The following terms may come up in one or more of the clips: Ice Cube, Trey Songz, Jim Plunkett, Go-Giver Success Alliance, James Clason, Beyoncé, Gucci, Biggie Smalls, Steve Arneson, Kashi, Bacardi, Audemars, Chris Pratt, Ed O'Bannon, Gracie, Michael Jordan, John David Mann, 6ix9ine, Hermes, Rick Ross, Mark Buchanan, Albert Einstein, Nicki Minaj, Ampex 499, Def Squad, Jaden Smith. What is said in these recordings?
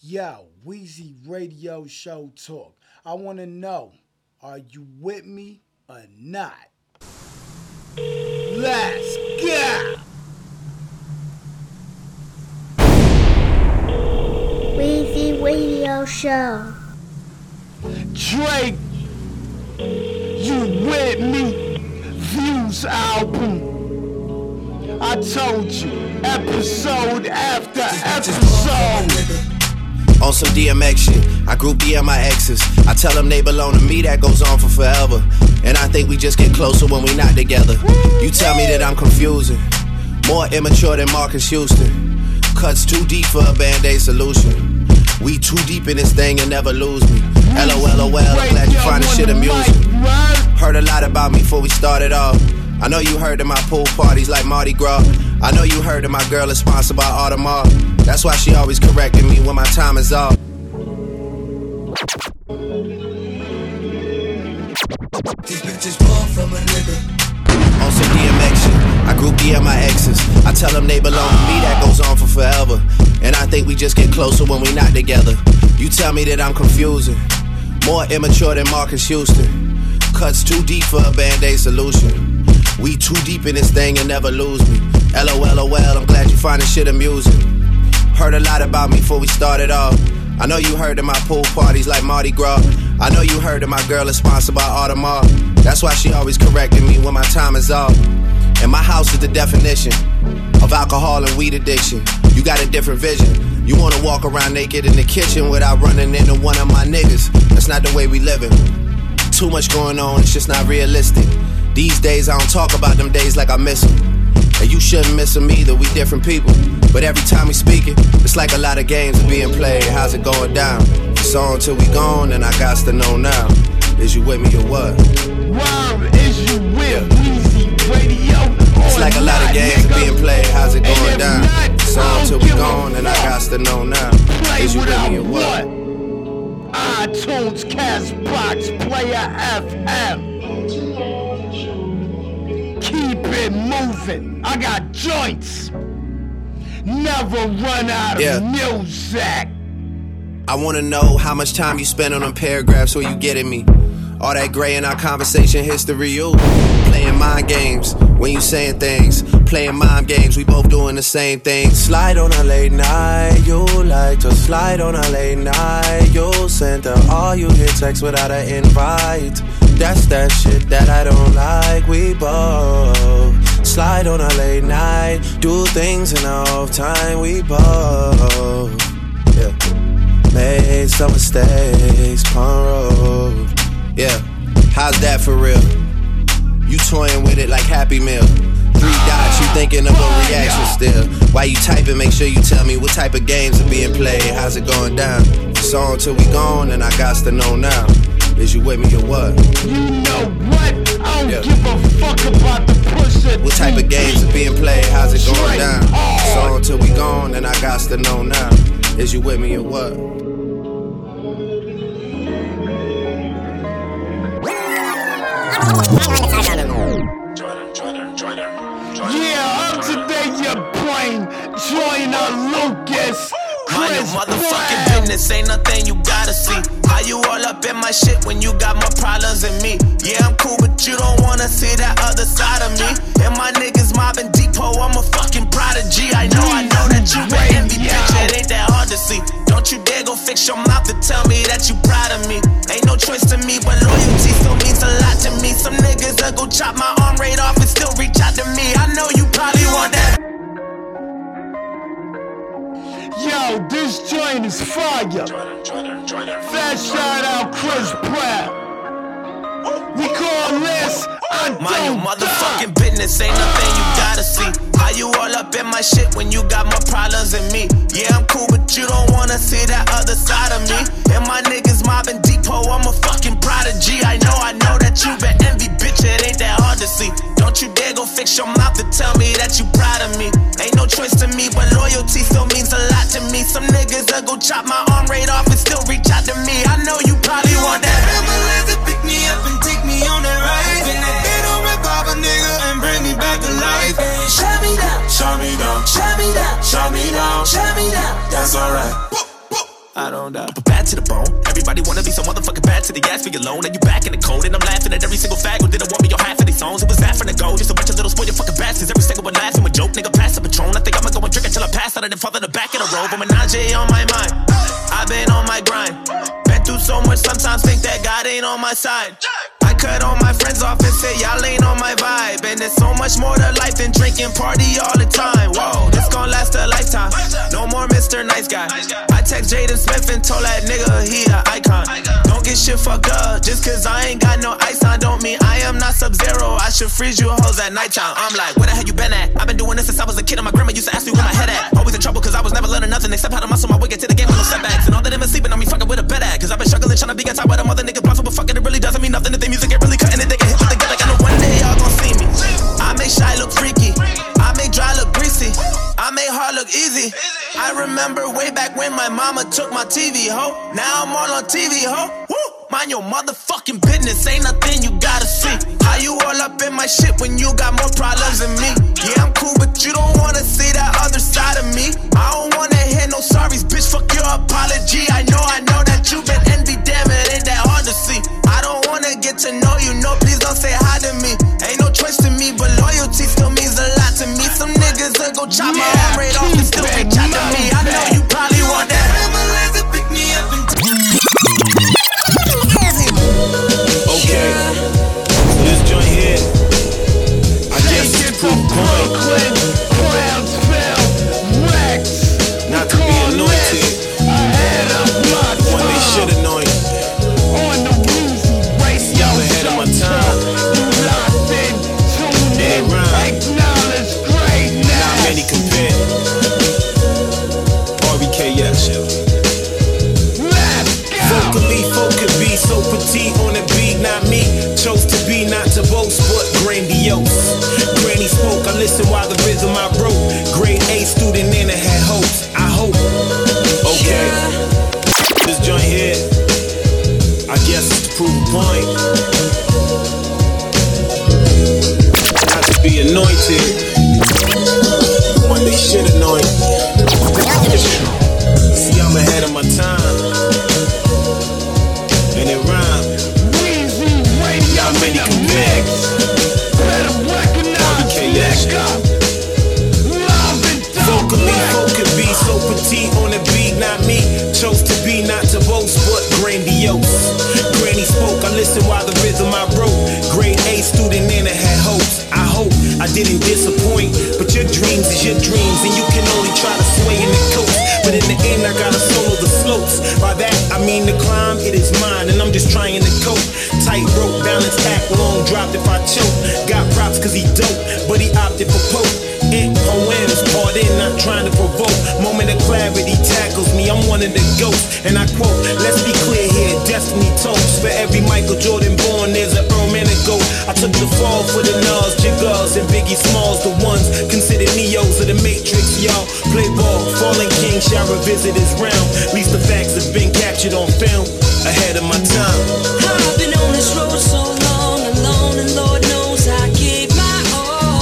Yo, Weezy Radio Show Talk. I want to know, are you with me or not? Let's go! Weezy Radio Show. Drake, you with me? Views album. I told you, episode after episode. On some DMX shit, I group DM my exes. I tell them they belong to me, that goes on for forever. And I think we just get closer when we not together. You tell me that I'm confusing, more immature than Marques Houston. Cuts too deep for a band-aid solution. We too deep in this thing and never lose me. LOLOL, I'm glad you find this shit amusing. Heard a lot about me before we started off. I know you heard of my pool parties like Mardi Gras. I know you heard of my girl is sponsored by Audemars. That's why she always correcting me when my time is off. These bitches born from a nigga. On some DMX shit, I group DM my exes. I tell them they belong to me, that goes on for forever. And I think we just get closer when we not together. You tell me that I'm confusing, more immature than Marques Houston. Cuts too deep for a band-aid solution. We too deep in this thing and never lose me. LOLOL, I'm glad you find this shit amusing. Heard a lot about me before we started off. I know you heard of my pool parties like Mardi Gras. I know you heard of my girl is sponsored by Audemars. That's why she always correcting me when my time is off. And my house is the definition of alcohol and weed addiction. You got a different vision. You wanna walk around naked in the kitchen without running into one of my niggas. That's not the way we living. Too much going on, it's just not realistic. These days I don't talk about them days like I miss them. And you shouldn't miss them either, we different people. But every time we speak it, it's like a lot of games are being played. How's it going down? It's on till we gone and I gots to know now. Is you with me or what? Rhyme, is you with Weezy Radio? It's like a lot of games are being played. How's it going down? It's on till we gone and I gots to know now. Is you with me or what? iTunes, Castbox, Player FM. Keep it moving. I got joints. Never run out of music. I wanna know how much time you spend on them paragraphs where you getting me. All that gray in our conversation history, you playing mind games when you saying things. Playing mind games, we both doing the same thing. Slide on a late night, you like to slide on a late night. You send her all you get text without an invite. That's that shit that I don't like, we both slide on a late night, do things in our off time, we both made some mistakes, pun road. Yeah, how's that for real? You toying with it like Happy Meal. Three dots, you thinking of a reaction still. While you typing, make sure you tell me what type of games are being played. How's it going down? It's on till we gone and I gots to know now. Is you with me or what? You know what? I don't give a fuck about the push. What type of games are being played? How's it going down? It's on till we gone and I gots to know now. Is you with me or what? Yeah, up today you're playing Joyner Lucas. Mind your motherfucking business, ain't nothing you gotta see. How you all up in my shit when you got more problems than me? Yeah, I'm cool, but you don't wanna see that other side of me. And my niggas mobbing Depot, I'm a fucking prodigy. I know that you been envy, bitch, it ain't that hard to see. Don't you dare go fix your mouth to tell me that you proud of me. Ain't no choice to me, but loyalty still means a lot to me. Some niggas that go chop my arm right off and still reach out to me. I know you probably want that. Yo, this joint is fire. Fat shout out Chris Pratt. We call this Mind your motherfucking business, ain't nothing you gotta see. How you all up in my shit when you got more problems than me? Yeah, I'm cool, but you don't wanna see that other side of me. And my niggas mobbing Depot, I'm a fucking prodigy. I know that you been envy, bitch, it ain't that hard to see. Don't you dare go fix your mouth to tell me that you proud of me. Ain't no choice to me, but loyalty still means a lot to me. Some niggas that go chop my arm right off and still reach out to me. I know you probably want that ambulance to pick me up and take me on that ride. They don't revive a nigga and bring me back to life. Shut me down, shut me down, shut me down, shut me down, shut me down. That's alright. I don't die. Bad to the bone. Everybody wanna be so motherfucking bad to the ass. Be alone and you back in the cold. And I'm laughing at every single fag who didn't want me on half of these songs. It was that from the go. Just a bunch of little spoiled fucking bastards. Every single one laughing with joke. Nigga, pass the Patron. I think I'ma go and drink until I pass out and then fall in the back of the robe. I'm a Najee on my mind. I've been on my grind. Been through so much. Sometimes think that God ain't on my side. I cut all my friends off and say y'all ain't on my vibe. And there's so much more to life than drinking, party all the time. Whoa, this gon' last a lifetime. No more Mr. Nice Guy. I text Jaden Smith and told that nigga he an icon. Don't get shit fucked up just cause I ain't got no ice on. Don't mean I am not Sub-Zero. I should freeze you hoes at nighttime. I'm like, where the hell you been at? I've been doing this since I was a kid and my grandma used to ask me where my head at. Always in trouble cause I was never learning nothing except how to muscle my way to the game with no setbacks. And all that I've been sleeping on me fucking with a bed at. Cause I've been struggling trying to be on top of them other niggas bluffing. But fucking it really doesn't mean nothing if they music ain't really cutting it. They can hit with the gut like I know one day y'all gon' see me. I make shy look freaky. I make dry look greasy. I make hard look easy. I remember way back when my mama took my TV, ho. Now I'm all on TV, ho. Woo! Mind your motherfucking business, ain't nothing you gotta see. How you all up in my shit when you got more problems than me? Yeah, I'm cool, but you don't wanna see that other side of me. I don't wanna hear no sorries, bitch, fuck your apology. I know that you've been envied, damn it, ain't that hard to see. I don't wanna get to know you, no, please don't say hi to me. Ain't no choice to me, but loyalty still means a lot to me. Some niggas will go chop my arm right off and still ain't chop to me. I know you probably want that. Granny spoke, I listened while the rhythm I wrote. Grade A student and I had hopes, I hope. Okay, this joint here, I guess it's to prove a point. Not to be anointed, one day shit anoint. See, I'm ahead of my time, and it rhymes. Y'all many connects. On the beat, not me, chose to be not to boast, but grandiose. Granny spoke, I listened while the rhythm I wrote. Grade A student and I had hopes, I hope I didn't disappoint. But your dreams is your dreams, and you can only try to sway in the coast. But in the end, I gotta solo the slopes. By that, I mean the climb, it is mine, and I'm just trying to cope. Tightrope, balance, act long, dropped if I choke. Got props cause he dope, but he opted for poke. Poems part in, not trying to provoke. Moment of clarity tackles me, I'm one of the ghosts. And I quote, let's be clear here, destiny talks. For every Michael Jordan born, there's an Earl Man ago. I took the fall for the Nas, Jiggas, and Biggie Smalls. The ones considered Neos of the Matrix, y'all. Play ball, fallen king shall revisit his realm. At least the facts have been captured on film, ahead of my time. I've been on this road so long, alone, and Lord knows I gave my all.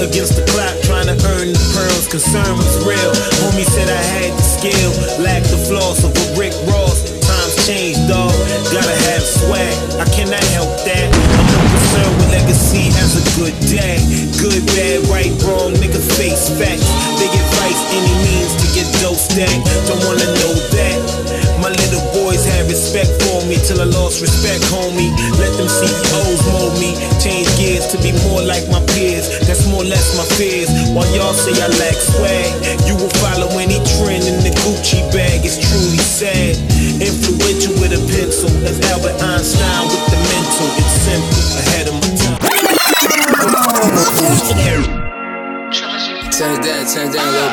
Against the clock, trying to earn the pearls. Concern was real. Homie said I had the skill, lacked the flaws of a Rick Ross. Times changed, dog. Gotta have swag. I cannot help that. I'm more concerned with legacy as a good dad. Good, bad, right, wrong, nigga face facts. Big advice, any means to get those stacked. Don't wanna know that. My little boys had respect for me till I lost respect, homie. Let them CEOs mold me. Change gears to be more like my peers. That's more or less my fears. While y'all say I lack swag, you will follow any trend in the Gucci bag. It's truly sad. Influential with a pencil, as Albert Einstein with the mental. It's simple, ahead of my time. Turn it down a little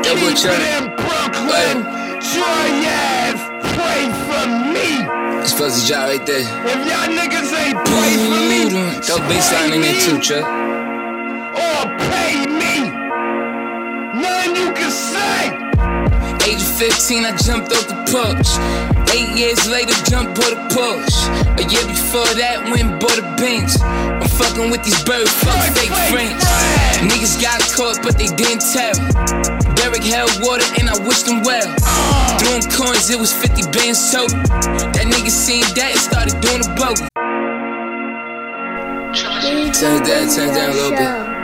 bit. Double turn it. Brooklyn, your ass play for me. It's supposed to drop right there. If y'all niggas ain't play for me, they'll be signing it too, Chuck. Or pay nothing you can say. Age 15, I jumped off the porch. 8 years later, jumped for the push. A year before that, went bought a bench. I'm fucking with these bird fuck fake friends. Niggas got caught, but they didn't tell. Derek held water, and I wished them well. Threw them coins, it was 50 bands total. That nigga seen that and started doing a bogey. Turn it down a little bit.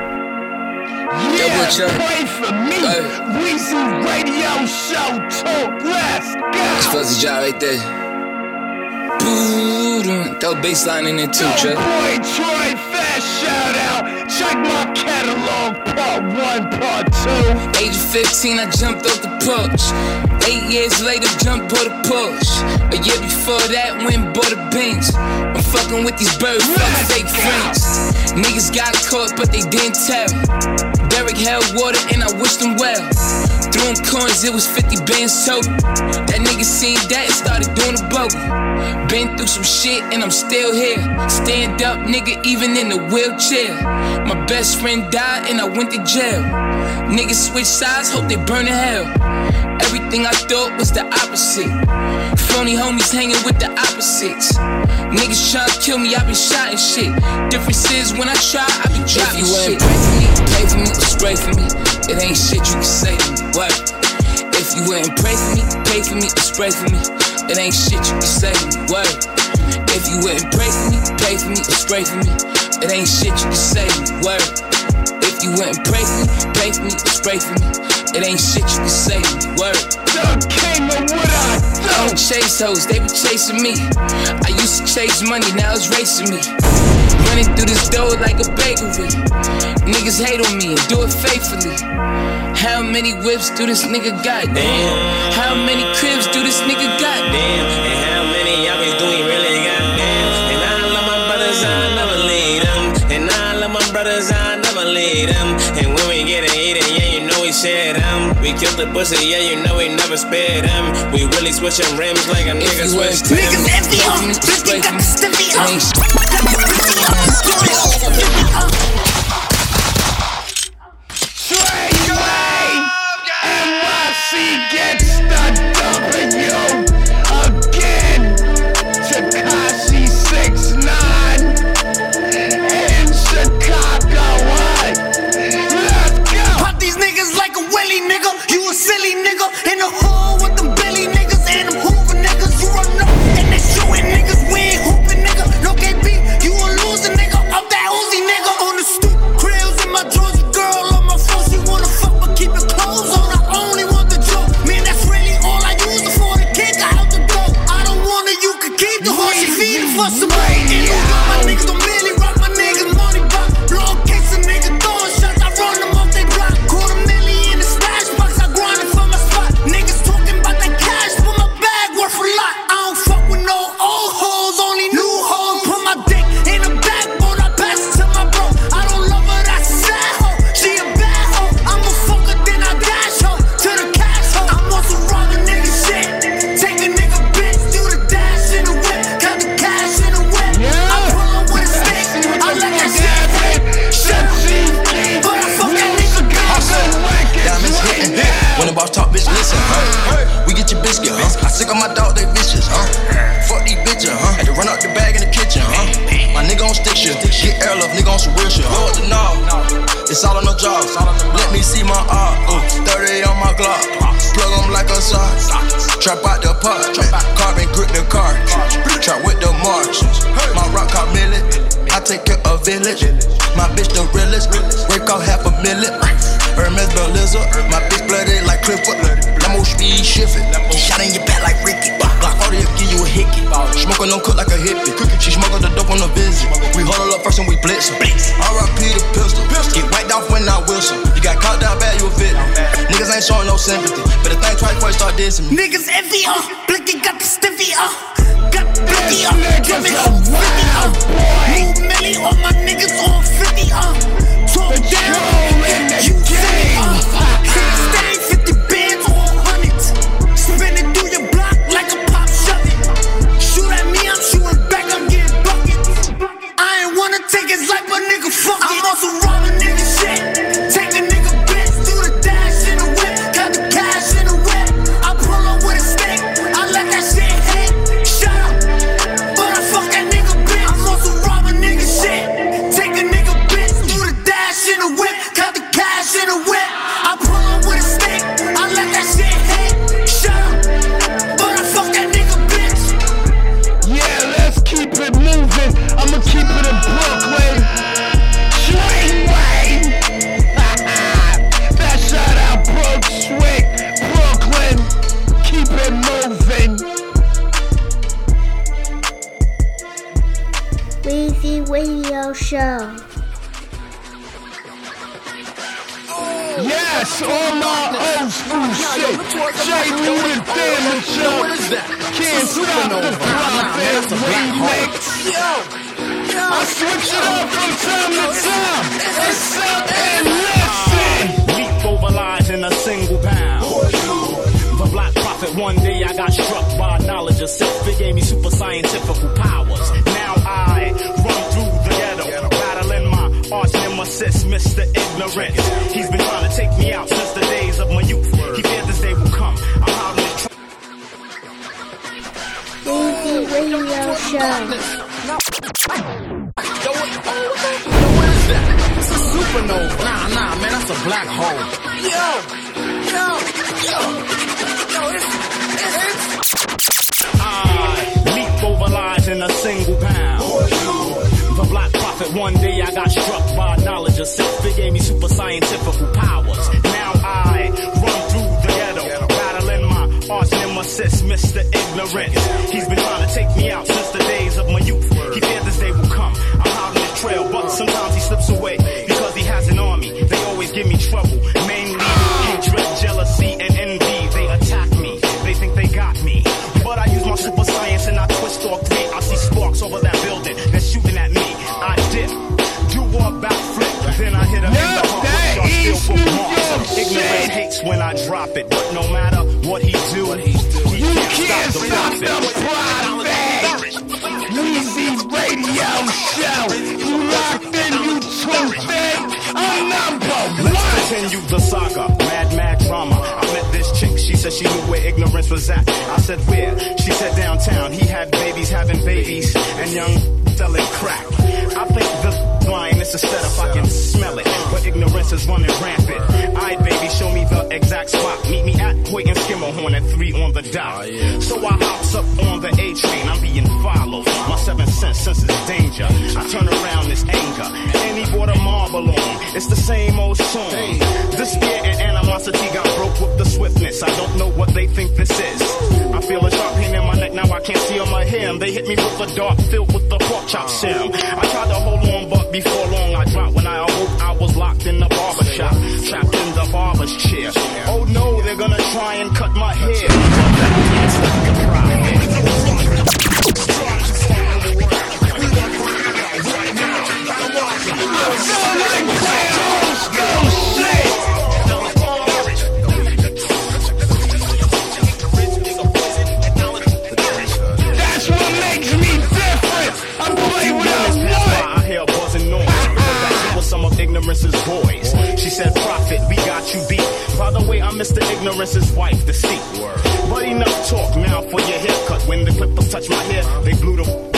Yeah, pray for me. We do radio show talk. Let's go. That's supposed to job right there. Throw baseline in there too, Chuck. Boy Troy, fast shout out. Check my catalog, part one, part two. Age 15, I jumped off the porch. 8 years later, jumped for the push. A year before that, went bought a bench. I'm fucking with these bird fuck fake friends. Niggas got caught, but they didn't tell. Derek held water and I wished them well. Threw them coins, it was 50 bands total. That nigga seen that and started doing a bogey. Been through some shit and I'm still here. Stand up, nigga, even in the wheelchair. My best friend died and I went to jail. Niggas switch sides, hope they burn in hell. Everything I thought was the opposite. Phony homies hanging with the opposites. Niggas tryna kill me, I been shot and shit. Difference is when I try, I be dropping shit. Pray for me or spray for me, it ain't shit you can say to me, what? If you wouldn't pray for me or spray for me, it ain't shit you can say to me, what? If you wouldn't pray for me or spray for me, it ain't shit you can say to me, what? If you wouldn't pray for me or spray for me, it ain't shit you can say to me, what? I don't chase hoes, they be chasing me. I used to chase money, now it's racing me. Running through this door like a bakery. Niggas hate on me and do it faithfully. How many whips do this nigga got? Damn. How many cribs do this nigga got? Damn. And how many yummies do he really got? Damn. And I love my brothers, I never leave them. And I love my brothers, I never leave them. And when we get to eat it, yeah, you know we share them. We killed the pussy, yeah, you know we never spared them. We really switching rims like a nigga switched rims. Niggas envy on me, bitch, got the stiffy on me. Gets the W again. Tekashi 6ix9ine in Chicago. Right? Let's go. Pop these niggas like a willy nigga. You a silly nigga in the hood with them Billy niggas and them Hoover niggas. You run up and they shooting niggas. We ain't hooping nigga. No KB, you a loser nigga. I'm that Uzi nigga on the stoop. Krills in my drawers, girl on my phone. She wanna fuck but keep her clothes on. I only want. What's up? And you got my niggas on Millie Rock, my niggas money block. Long case a nigga throwing shots, I run them off they block. Quarter milli in the stash box, I grindin' for my spot. Niggas talking about that cash, but my bag worth a lot. I don't fuck with no old hoes, only new hoes. Put my dick in a backboard, I pass it to my bro. I don't love her, that's a sad hoe. She a bad hoe, I'm a fucker, then I dash hoe to the cash hoe. I'm on some robbin' nigga shit, take a nigga bitch, do the dash in the whip. When the boss talk, bitch, listen, we get your biscuit, I sick on my dog, they bitches, fuck these bitches, had to run out the bag in the kitchen, my nigga on stick shit, get airlift, nigga on some real shit, roll the knob, it's all on the jobs, let me see my art, 38 on my Glock, plug them like a sock, trap out the pot, carbon grip the car, trap with the marches, my rock caught millet, I take care of village, my bitch the realest, break off half a millet, Hermes the lizard, my bitch blooded like Clifford. Lamo speed shifting, shot in your back like Ricky. Glock 40 give you a hickey. Smoking on cook like a hippie. She smuggled the dope on a visit. We huddle up first and we blitz. R.I.P. the pistol. Get wiped off when I whistle. You got caught down bad, you a victim. Niggas ain't showing no sympathy. Better think twice before you start dissing me. Niggas envy, Blicky got the stiffy, got the blicky, giving a 50, New milli on my niggas on 50, Talk down and get you. Stay 50 bands on hundreds. Spinning through your block like a pop shove it. Shoot at me, I'm shooting back, I'm getting buckets. I ain't wanna take his life, but nigga fuck it. I'm also robbing nigga shit. Take a nigga bitch through the dash in show. Yes, on my old school shit. Jaden and Family Show. Can't stop the profit remix. I switch it up from time to time. It's up and listen. Leap over lies in a single pound. The black prophet, one day I got struck by knowledge of self. It gave me super scientific powers. Now I run through the ghetto, battling my arch nemesis, Mr. Ignorance. He's been trying to take me out since the days of my youth. He feared this day will come. I'm out of the radio show. What is that? It's a supernova. Nah, man, that's a black hole. I leap over lies in a single pound. The black prophet, one day I got struck by knowledge of self. It gave me super scientific powers. Now I run through the ghetto, battling my arch nemesis, Mr. Ignorance. He's been trying to take me out since the days of my youth. He feared this day will come. I'm out on his trail, but sometimes he slips away because he has an army. They always give me trouble, mainly hatred, jealousy, and envy. They attack me. They think they got me, but I use my super science and I twist all three. I see sparks over that building, they're shooting at me. I dip, do a backflip, then I hit a hit. Ignorance hates when I drop it, but no matter what he do, he can't stop the profit. Easy radio show, you locked in, you twisted. I'm number one. Let's continue the saga, mad drama. I met this chick, she said she knew where ignorance was at. I said where? She said downtown. He had babies having babies and young selling crack. I think the blindness is set up, I can smell it, but ignorance is running rampant. Alright baby, show me the exact spot. Meet me at Hoyt and Skimmerhorn at 3 on the dot. So I hops up on the A train, I'm being followed. My 7th sense senses danger. I turn around, this anger, and he bought a marble on. It's the same old song. This fear and animosity got broke with the swiftness. I don't know what they think this is. I feel a sharp pain in my neck, now I can't see on my hand. They hit me with a dart filled with the pork chop sound. I tried to hold on, but before long I dropped. When I awoke, I was locked in the barbershop, trapped in the barber's chair. Oh no, they're gonna try and cut my hair. I'm gonna Ignorance's boys. She said, prophet, we got you beat. By the way, I'm Mr. Ignorance's wife, the seat. But enough talk now for your haircut. When the clippers touched my hair, they blew the up.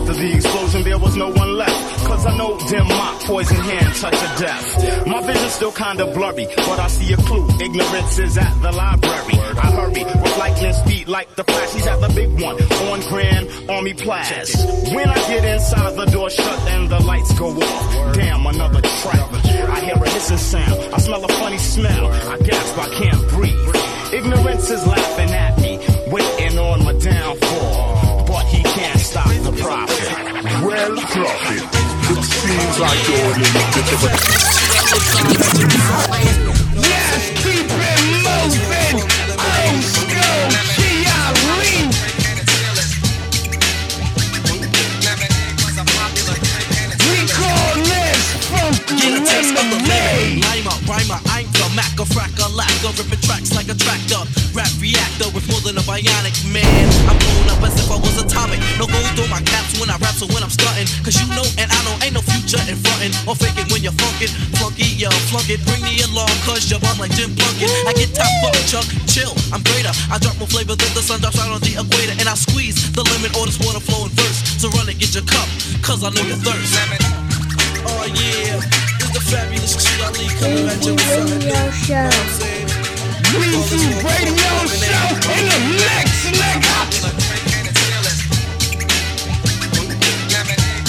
After the explosion, there was no one left. Cause I know them mock poison hand touch of death. My vision's still kinda blurry, but I see a clue. Ignorance is at the library. I hurry with lightning speed like the flash. He's at the big one on Grand Army Plaza. When I get inside, the door shut and the lights go off. Damn, another trap. I hear a hissing sound. I smell a funny smell. I gasp, I can't breathe. Ignorance is laughing at me, waiting on my downfall. But he can't stop the prophet. Well, prophet. It seems like you're in a different. Yes, keep it moving. Old school G.I.R.E. We call this funky lemonade. Lima, rhymer, I'm the Mac, a frack, a lack, a ripping tracks like a tractor. Rap reactor with more than a bionic man. I'm blowing up as if I was atomic. No gold through my caps when I rap, so when I'm stunting. Cause you know and I know ain't no future in frontin'. Or faking when you're funkin'. Flunky, yo, flunk it. Bring the alarm, cause your bomb like Jim Plunkett. I get top up, Chuck, chill, I'm greater. I drop more flavor than the sun drops out on the equator. And I squeeze the lemon or this water flowing verse. So run and get your cup, cause I know your thirst. Oh yeah, it's the fabulous G.I.R.E. coming at you with something. Weezy radio show in the mix, nigga.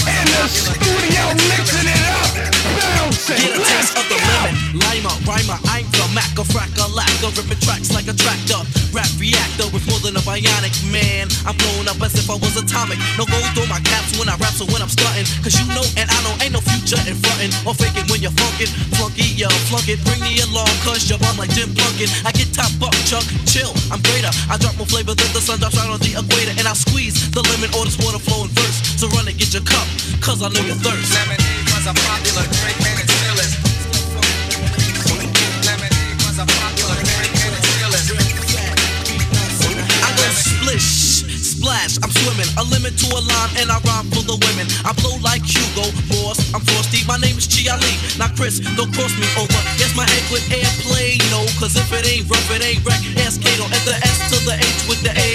In the studio mixing it up, bouncing. Get a taste of the lemon, lima, rhymer. I'm the Mac, a frack, a lack, a ripping tracks like a tractor. Rap reactor was more than a bionic man. I'm blown up as if I was atomic. No gold on my caps when I rap, so when I'm stuntin', cause you know and I know ain't no future in frontin' or faking when you're funkin'. Flunky, yo, flunk it, bring the alarm, cause you're bomb like Jim Plunkett. I get top buck, Chuck, chill, I'm greater. I drop more flavor than the sun drops right on the equator, and I squeeze the lemon or this water flowing verse. So run and get your cup, cause I know your thirst. Lemonade was a popular drink, man, it's feelin'. Splish, splash, I'm swimming. A lemon to a lime and I rhyme full of women. I blow like Hugo Boss, I'm frosty, my name is Chia Lee. Now Chris, don't cross me over. Yes, my head with airplay, no. Cause if it ain't rough, it ain't wreck. Ask Kato at the S to the H with the A.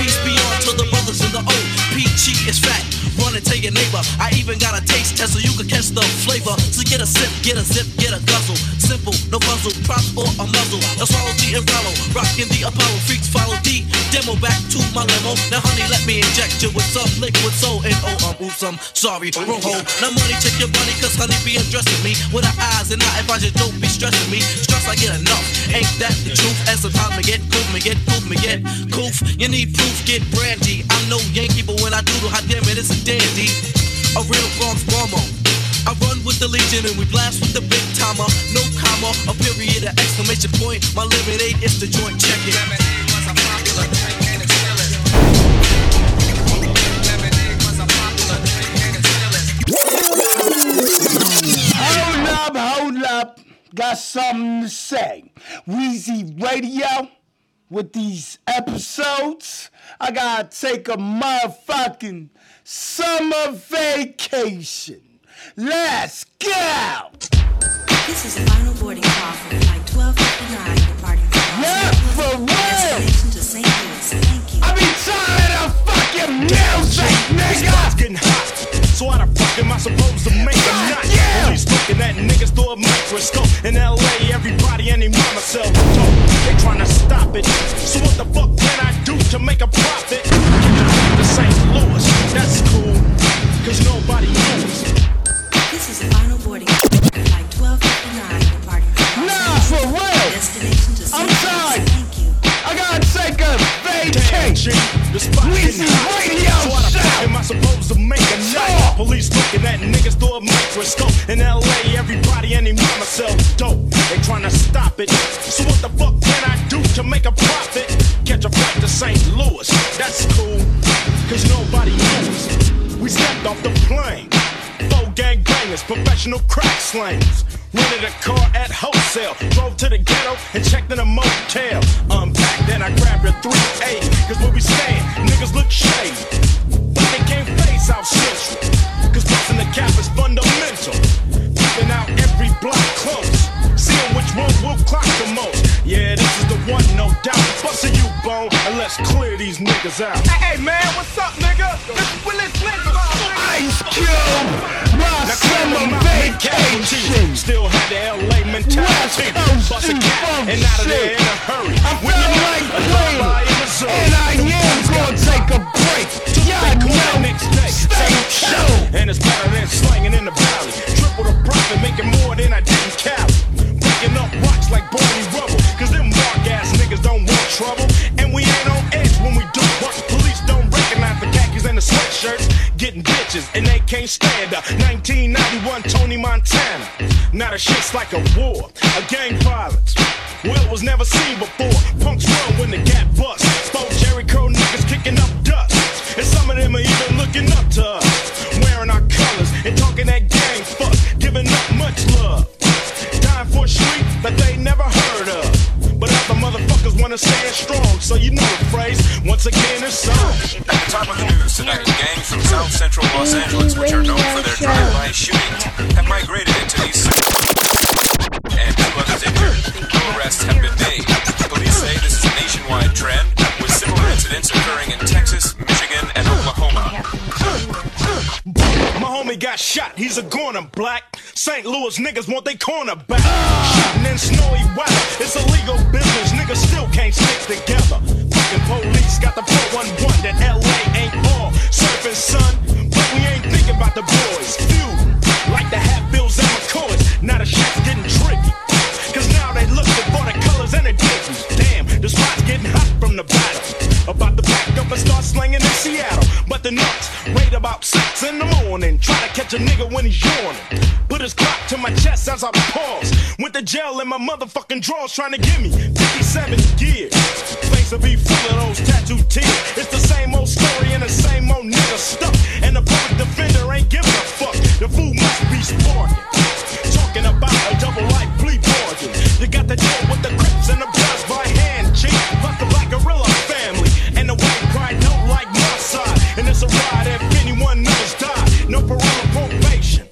Peace be on to the brothers in the O. Peachy is fat, run and tell your neighbor. I even got a taste test so you can catch the flavor. So get a sip, get a zip, get a guzzle. Simple, no puzzle, props or a muzzle. Now swallow G and Rollo, rockin' the Apollo. Freaks follow D. Demo back to my limo. Now honey, let me inject you with some liquid soul. And oh, oops, I'm sorry, wrong hole. Now money, check your money, cause honey be addressing me with her eyes and not advise you, don't be stressing me. Stress I get enough, ain't that the truth? As a time I get coof, me get coof, me get coof. You need proof, get brandy. I'm no Yankee, but when I doodle, hot damn it, it's a dandy. A real Bronx Bromo. I run with the legion and we blast with the big timer. No comma, a period, an exclamation point. My lemonade is the joint, check it. Hold up, got something to say. Weezy Radio with these episodes. I gotta take a motherfucking summer vacation. Let's go! This is the final boarding call for flight 1259 departing from Los Angeles to St. Louis. I be tired of fucking music, nigga! It's getting hot. So out of pocket, am I supposed to make a night? Yeah. Police looking at niggas through a microscope. In LA, everybody and their mama sells dope. They trying to stop it. So what the fuck can I do to make a profit? Get to St. Louis, that's cool. Cause nobody knows. This is the final boarding. Like 12:59, departing. Nah, for real. Destination to St. Louis. Thank you. I gotta take a vacation. Weezy Radio Show. Am I supposed to make a night? Police looking at niggas through a microscope. In LA, everybody and their mama sell dope. They trying to stop it. So what the fuck can I do to make a profit? Catch a flight to St. Louis. That's cool. Cause nobody knows. We stepped off the plane. Four gang bangers, professional crack slings. Rented a car at wholesale. Drove to the ghetto and checked in a motel. Unpacked, then I grabbed a 3-8. Cause where we staying, niggas look shady. They can't face out social, cause busting the cap is fundamental. Peeping out every block close, seeing which one will clock the most. Yeah, this is the one, no doubt. Busting you, bone, and let's clear these niggas out. Hey, hey man, what's up, nigga? This is Willis Lincoln. Ice Cube, my summer vacation. Still had the LA mentality. Bust a cat and out of there in a hurry. I feel like playing, and I am gonna take a break. Y'all and it's better than slanging in the valley. Triple the profit, making more than I did in Cali. Breaking up rocks like Barney Rubble. Cause them mark-ass niggas don't want trouble. And we ain't on edge when we do work. Police don't recognize the khakis and the sweatshirts. Getting bitches and they can't stand up. 1991 Tony Montana. Now the shit's like a war, a gang violence. Well, it was never seen before. Punks run when the gap busts. Spoke Jericho niggas kicking up dust. And some of them are even looking up to us, wearing our colors and talking that gang fuck, giving up much love. Dying for a street that they never heard of. But other motherfuckers wanna stand strong, so you know the phrase, once again it's song. At the top of the news tonight, gangs from South Central Los Angeles, which are known for their drive-by shootings, have migrated into these cities. And two others injured. No arrests have been made. Police say this is a nationwide trend, with similar incidents occurring in Texas, Michigan, and Oklahoma. My homie got shot, he's a goner, black. St. Louis niggas want they corner back. Shooting in snowy weather, it's illegal business, niggas still can't stick together. Fucking police got the 411 that LA ain't all surfing, son. But we ain't thinking about the boys. Few, like the Hatfields and McCoys, now the shit's getting tricky. Cause now they looking for the colors and the digits. Damn, the spot's getting hot. when he's yawning. Put his clock to my chest as I pause. Went to jail in my motherfucking drawers trying to give me 57 years. Face will be full of those tattooed tears. It's the same old story and the same old nigga stuck. And the public defender ain't giving a fuck. The fool must be sparking. Talking about a double life plea bargain. You got the deal with the Crips and the Bloods by hand, chief. Fuck the Black Gorilla family. And the white pride don't like my side. And it's a ride if anyone knows die. No parole or probation.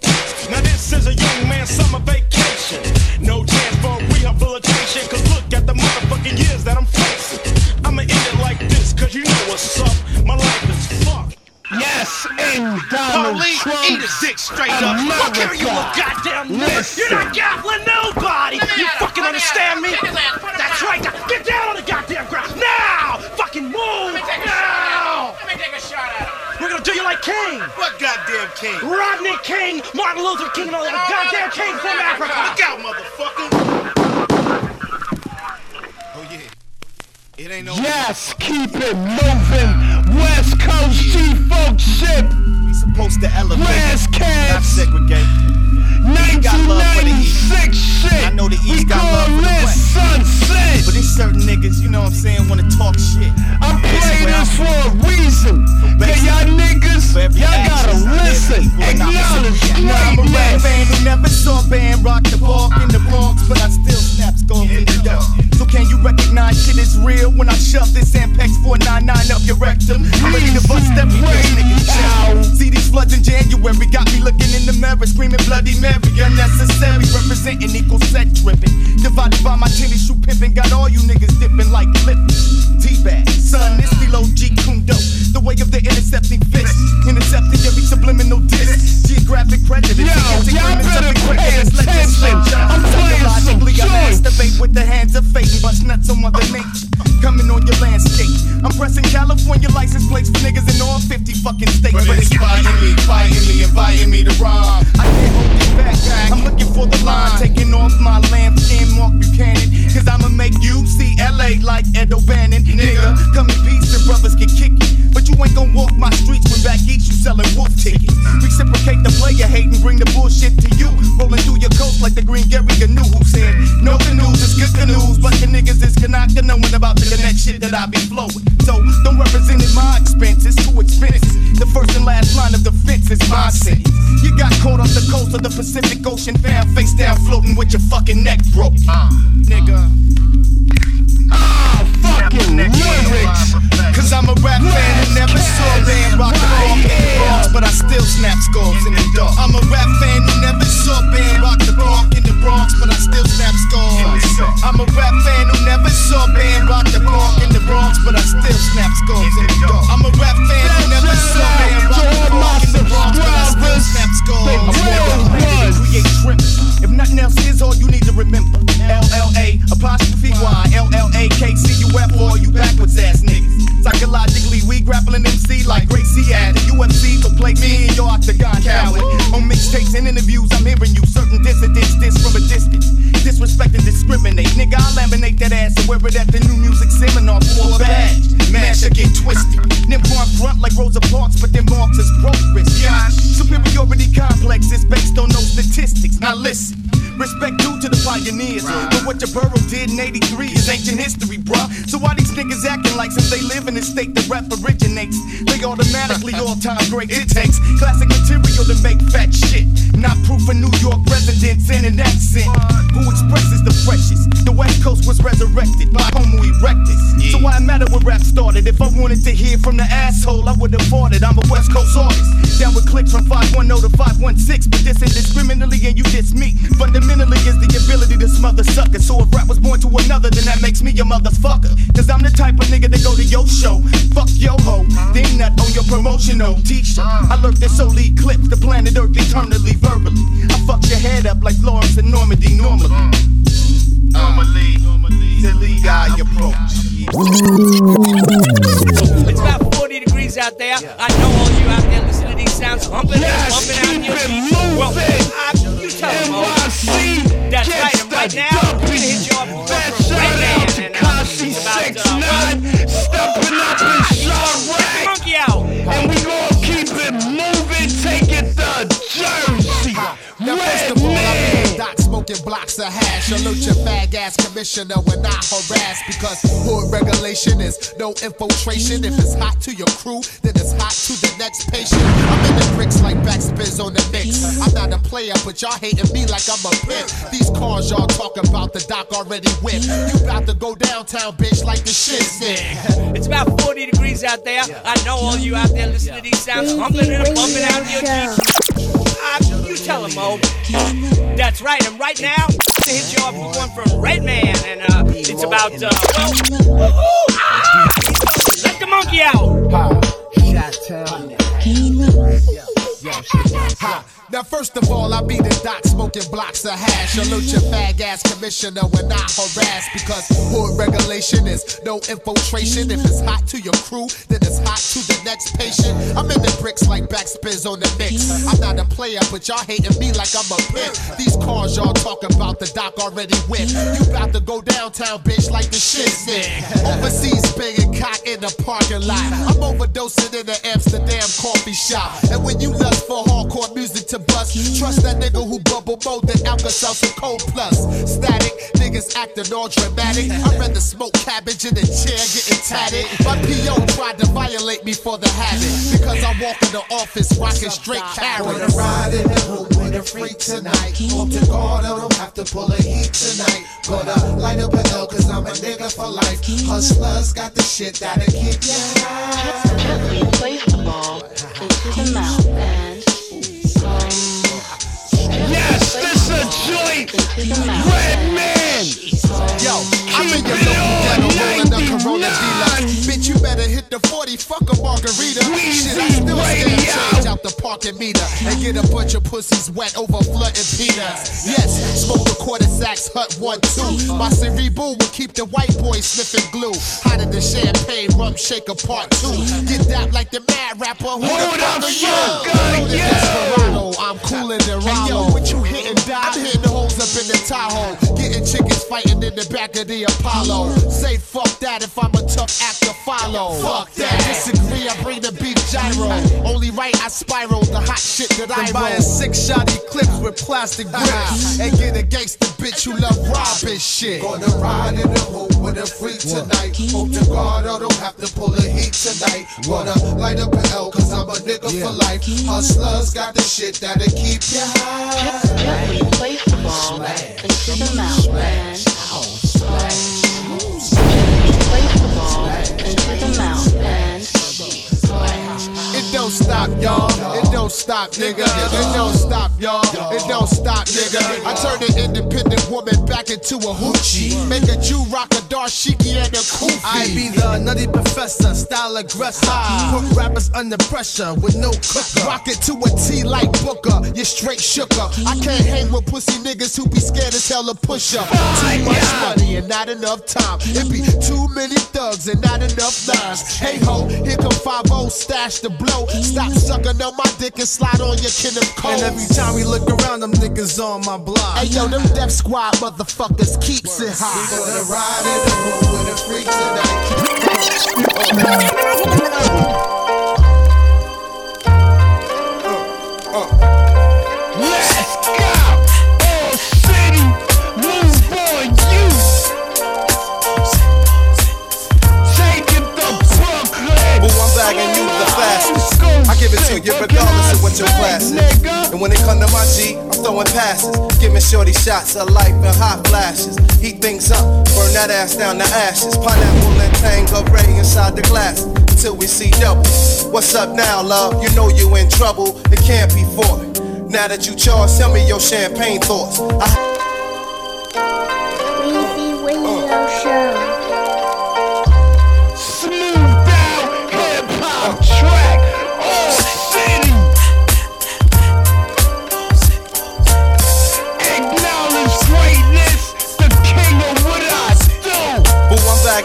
Now this is a young man's summer vacation. No chance for rehabilitation. Cause look at the motherfucking years that I'm facing. I'ma end it like this, cause you know what's up. My life is fucked. Yes, and Donald Trump, eat his dick straight up. Fuck here, you little goddamn nigga. You're not gambling nobody. You fucking understand me? That's right. Get down on the goddamn ground now. Fucking move now. Let me take a shot at him. We're gonna do you like King. What goddamn King? Rodney King, Martin Luther King, and all the goddamn kings from Africa. Look out, motherfucker. Oh yeah. It ain't no. Yes, keep it moving. West Coast G-Folk shit. We supposed to elevate, not segregate. 1996 shit. I know the East got love for the West. Sunset. But these certain niggas, you know what I'm saying, wanna talk shit. I play this for a reason. Yeah, y'all niggas, y'all gotta listen. Acknowledge greatness. You never saw band rock the ball in the Bronx, but I still snap skulls in the dust. So can you recognize shit is real when I shove this Ampex 499 up your rectum? I'm ready to bust every nigga's out. See these floods in January got me looking in the mirror, screaming Bloody Mary. Unnecessary, representing equal set tripping. Divided by my tennis shoe pimping, got all you niggas dipping like lip. Teabag, son, this below G Kundo. The way of the intercepting fist, intercepting every subliminal disc. Geographic prejudice. Yo, y'all better pay attention. I'm playing some joints. Masturbate with the hands of fate and bust nuts on Mother Nature. Coming on your landscape. I'm pressing California license place for niggas in all 50 fucking states. But it's fighting me, inviting me to rhyme. I can't hold it back. I'm looking for the line, taking off my lambskin, Mark Buchanan. Cause I'ma make you see LA like Ed O'Bannon. Nigga, come in peace and brothers get kicking. But you ain't gon' walk my streets when back east you selling wolf tickets. Reciprocate the player hate and bring the bullshit to you. Rolling through your coast like the green Gary Ganu who said, no good news is good news, but the niggas is cannot knowing about the next shit that I be flowing. So don't represent it my expenses, too expensive. The first and last line of defense is my sentence. You got caught off the coast of the Pacific Ocean, found face down floating with your fucking neck broke. Nigga. Fucking lyrics. Cause I'm a rap fan and never saw band rock the ball in the Bronx, but I still snap skulls in the dark. I'm a rap fan who never saw band rock the ball in the Bronx, but I still snap skulls. I'm a rap fan who never saw band rock the ball in the Bronx, but I still snap skulls in the dark. I'm a rap fan who never saw band rock the ball in the Bronx, but I still snap skulls. I'm a rap create shrimp. If nothing else is all you need to remember. LLA apostrophe Y LLA KCUF, all you backwards ass niggas. Psychologically, we grappling MC like Gracie at the UFC, so play me in your octagon, coward. On mixtapes and interviews, I'm hearing you. Certain dissidents, this from a distance. Disrespect and discriminate. Nigga, I'll laminate that ass and wear it at the new music seminar for a badge. Mash or get twisted. Nimcorn front like Rosa Parks, but then Marks is broke wrist. Superiority complex is based on no statistics. Now listen. Respect due to the pioneers, but what your borough did in 83 is ancient history, bruh. So why these niggas acting like since they live in a state that rap originates, they automatically all-time great? It takes classic material to make fat shit, not proof of New York residents in an accent. Who expresses the freshest? The West Coast was resurrected by Homo erectus. So why it matter when rap started? If I wanted to hear from the asshole, I would've fought it. I'm a West Coast artist, down with clicks from 510 to 516, but this indiscriminately and you diss me. Fundamentally is the ability to smother suckers. So if rap was born to another, then that makes me a motherfucker. Cause I'm the type of nigga that go to your show, fuck your hoe, then nut on your promotional t-shirt. I lurk this soul eclipse, the planet Earth eternally verbally. I fuck your head up like Lawrence of Normandy normally. Normally, guy approach. It's about 40 degrees out there. I know all you out there listening to these sounds humping out your feet. Well, you tell them all. That's right, and right now, we're gonna hit you up with Red Man. Kashi 6ix9ine, stepping up and shot Rick, and we gon' keep it moving, take it to Jersey. smoking blocks of hash. Alert your fag ass commissioner when I harass, because hood regulation is no infiltration. If it's hot to your crew, then it's hot to the next patient. I'm in the bricks like backspins on the mix. I'm not a player, but y'all hating me like I'm a pimp. These cars y'all talk about, the doc already whipped. You about to go downtown, bitch, like the shit's in. It's about 40 degrees out there. Yeah. I know all you out there listening to these sounds, humping and bumping out your you tell them, Mo. That's right, and right now, to hit you up with one from Red Man, and it's about, let the monkey out. Now first of all, I be the doc smoking blocks of hash. Alert your fag ass commissioner when I harass, because hood regulation is no infiltration. If it's hot to your crew, then it's hot to the next patient. I'm in the bricks like backspins on the mix. I'm not a player, but y'all hating me like I'm a pimp. These cars y'all talk about, the doc already whipped. You about to go downtown, bitch, like the shit's in. Overseas big and cock in the parking lot. I'm overdosing in the Amsterdam coffee shop. And when you lust for hardcore music to bust, trust that nigga who bubble more than Alka-Seltzer Cold Plus. Static, niggas acting all dramatic. I'd rather smoke cabbage in a chair getting tatted. My P.O. tried to violate me for the habit, because I walk in the office rocking straight carrots. Wanna ride in the hood with a freak tonight. Hope to God I don't have to pull a heat tonight. Gonna light up an L, cause I'm a nigga for life. Hustlers got the shit that'll keep you high. Just gently place the ball into the mouth and yes, this a joint, Red Man. Yo, I'm in your local ghetto, rolling the Corona deluxe. Bitch, you better hit the 40, fuck a margarita. Shit, I still stand change out the parking meter and get a bunch of pussies wet over flooding peanuts. Yes, smoke a quarter sacks, hut 1, 2. My cerebral will keep the white boy sniffing glue. Hotter than champagne, rum shaker part 2. Get that like the mad rapper. Who the fuck are you? I'm cooler than Rollo. What you hitting, Doc? I'm hitting holes up in the Tahoe, getting chickens fighting in the back of the Apollo. Say fuck that if I'm a tough act to follow. Fuck that. Disagree, I bring the beef gyro. Only right, I spiral the hot shit that I buy a 6-shot Eclipse with plastic grips and get against the bitch who love robbing shit. Gonna ride in the hood with a freak tonight. Hope to God I don't have to pull a heat tonight. Wanna light up an L, cause I'm a nigga for life. Hustlers got the shit that'll keep you high. Just gently place the ball into the mouth and gently place the ball into the mouth and it don't stop, y'all. It don't stop, nigga. It don't stop, y'all. It don't stop, nigga. I turn an independent woman back into a hoochie. Make a Jew rock a dashiki and a kufi. I be the nutty professor, style aggressor. Put rappers under pressure with no cooker. Rock it to a T like Booker. You straight shooker. I can't hang with pussy niggas who be scared as hell to push up. Too much money and not enough time. It be too many thugs and not enough lines. Hey ho, here come 5-0, stash the blow. Stop sucking on my dick and slide on your kin of cold. And every time we look around, them niggas on my block. Hey yo, them Def Squad motherfuckers keeps it hot. We gonna ride in the hood with a freak tonight. Let's go! All city moves for you. Take it to Brooklyn. Ooh, I'm bagging you the fastest. I give it to you regardless of what your class is. And when it come to my G, I'm throwing passes, giving shorty shots of life and hot flashes. Heat things up, burn that ass down to ashes. Pineapple and Tangeray inside the glass, till we see double. What's up now, love? You know you in trouble. It can't be for it. Now that you charge, tell me your champagne thoughts. Weezy Radio Show.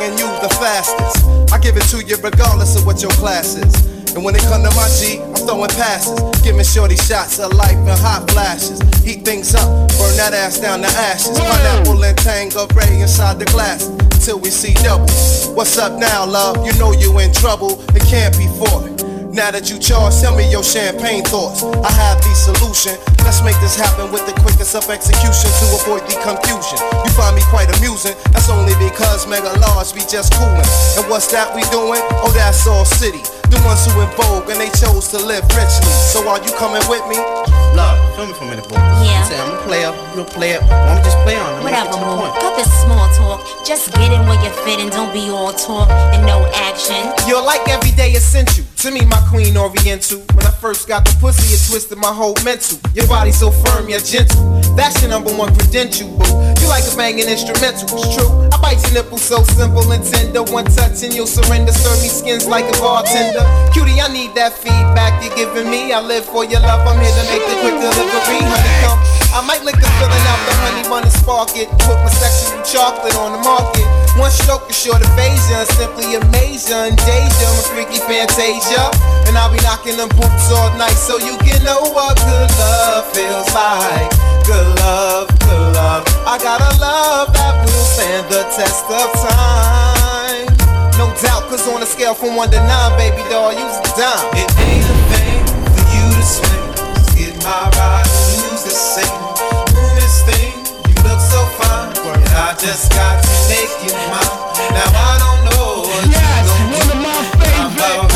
And you the fastest. I give it to you regardless of what your class is. And when it come to my G, I'm throwing passes, giving shorty shots of life and hot flashes. Heat things up, burn that ass down to ashes. Pineapple and Tangeray inside the glass, till we see double. What's up now, love? You know you in trouble. It can't be for it. Now that you charged, sell me your champagne thoughts. I have the solution. Let's make this happen with the quickest of execution to avoid the confusion. You find me quite amusing. That's only because mega large be just cooling. And what's that we doing? Oh, that's all city. The ones who in vogue and they chose to live richly. So are you coming with me? Love, feel me for a minute, boy. Yeah. Say, I'm a player, you're a player. I'm just play on. Whatever, boy. Cut this small talk. Just get in where you fit and don't be all talk and no action. You're like everyday essential. To me, my queen oriental. When I first got the pussy, it twisted my whole mental. Your body so firm, yet gentle. That's your number one credential, boo. You like a banging instrumental, it's true. I bite your nipple so simple and tender. One touch and you'll surrender. Serve me skins like a bartender. Cutie, I need that feedback you're giving me. I live for your love, I'm here to make the quick delivery. Honey, come, I might lick the filling out the honey bun and spark it. Put my sexual chocolate on the market. One stroke is short evasion, simply amazing. Deja, I'm a freaky fantasia. And I'll be knocking them boots all night so you can know what good love feels like. Good love, good love. I got a love that will stand the test of time. No doubt, cause on a scale from 1 to 9, baby doll, you's a dime. It ain't a thing for you to swing. Just get my ride and use the same. Move this thing, you look so fine. And I just got to make you mine. Now I don't know what yes, you one of my favorite.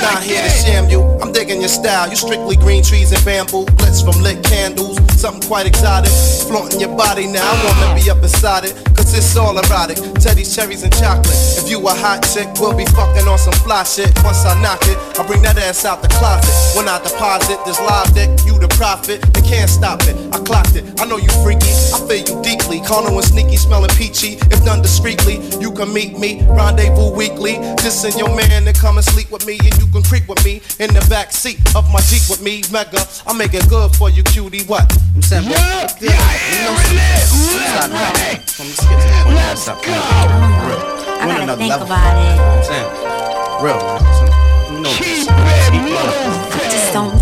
I'm not here to sham you, I'm digging your style. You strictly green trees and bamboo, blitz from lit candles, something quite exotic. Flaunting your body now, I wanna be up inside it, cause it's all erotic. Teddy's cherries and chocolate. If you a hot chick, we'll be fucking on some fly shit. Once I knock it, I bring that ass out the closet. When I deposit this live dick, you the prophet. They can't stop it, I clocked it. I know you freaky, I feel you deeply. Carnal and sneaky, smelling peachy. If done discreetly, you can meet me. Rendezvous weekly. Just send your man to come and sleep with me, and you can creep with me in the back seat of my Jeep with me, mega. I make it good for you, cutie. What? I'm saying, yeah, yeah, yeah. Let's go. I gotta think about it. I'm saying, real. Keep it moving. Just don't.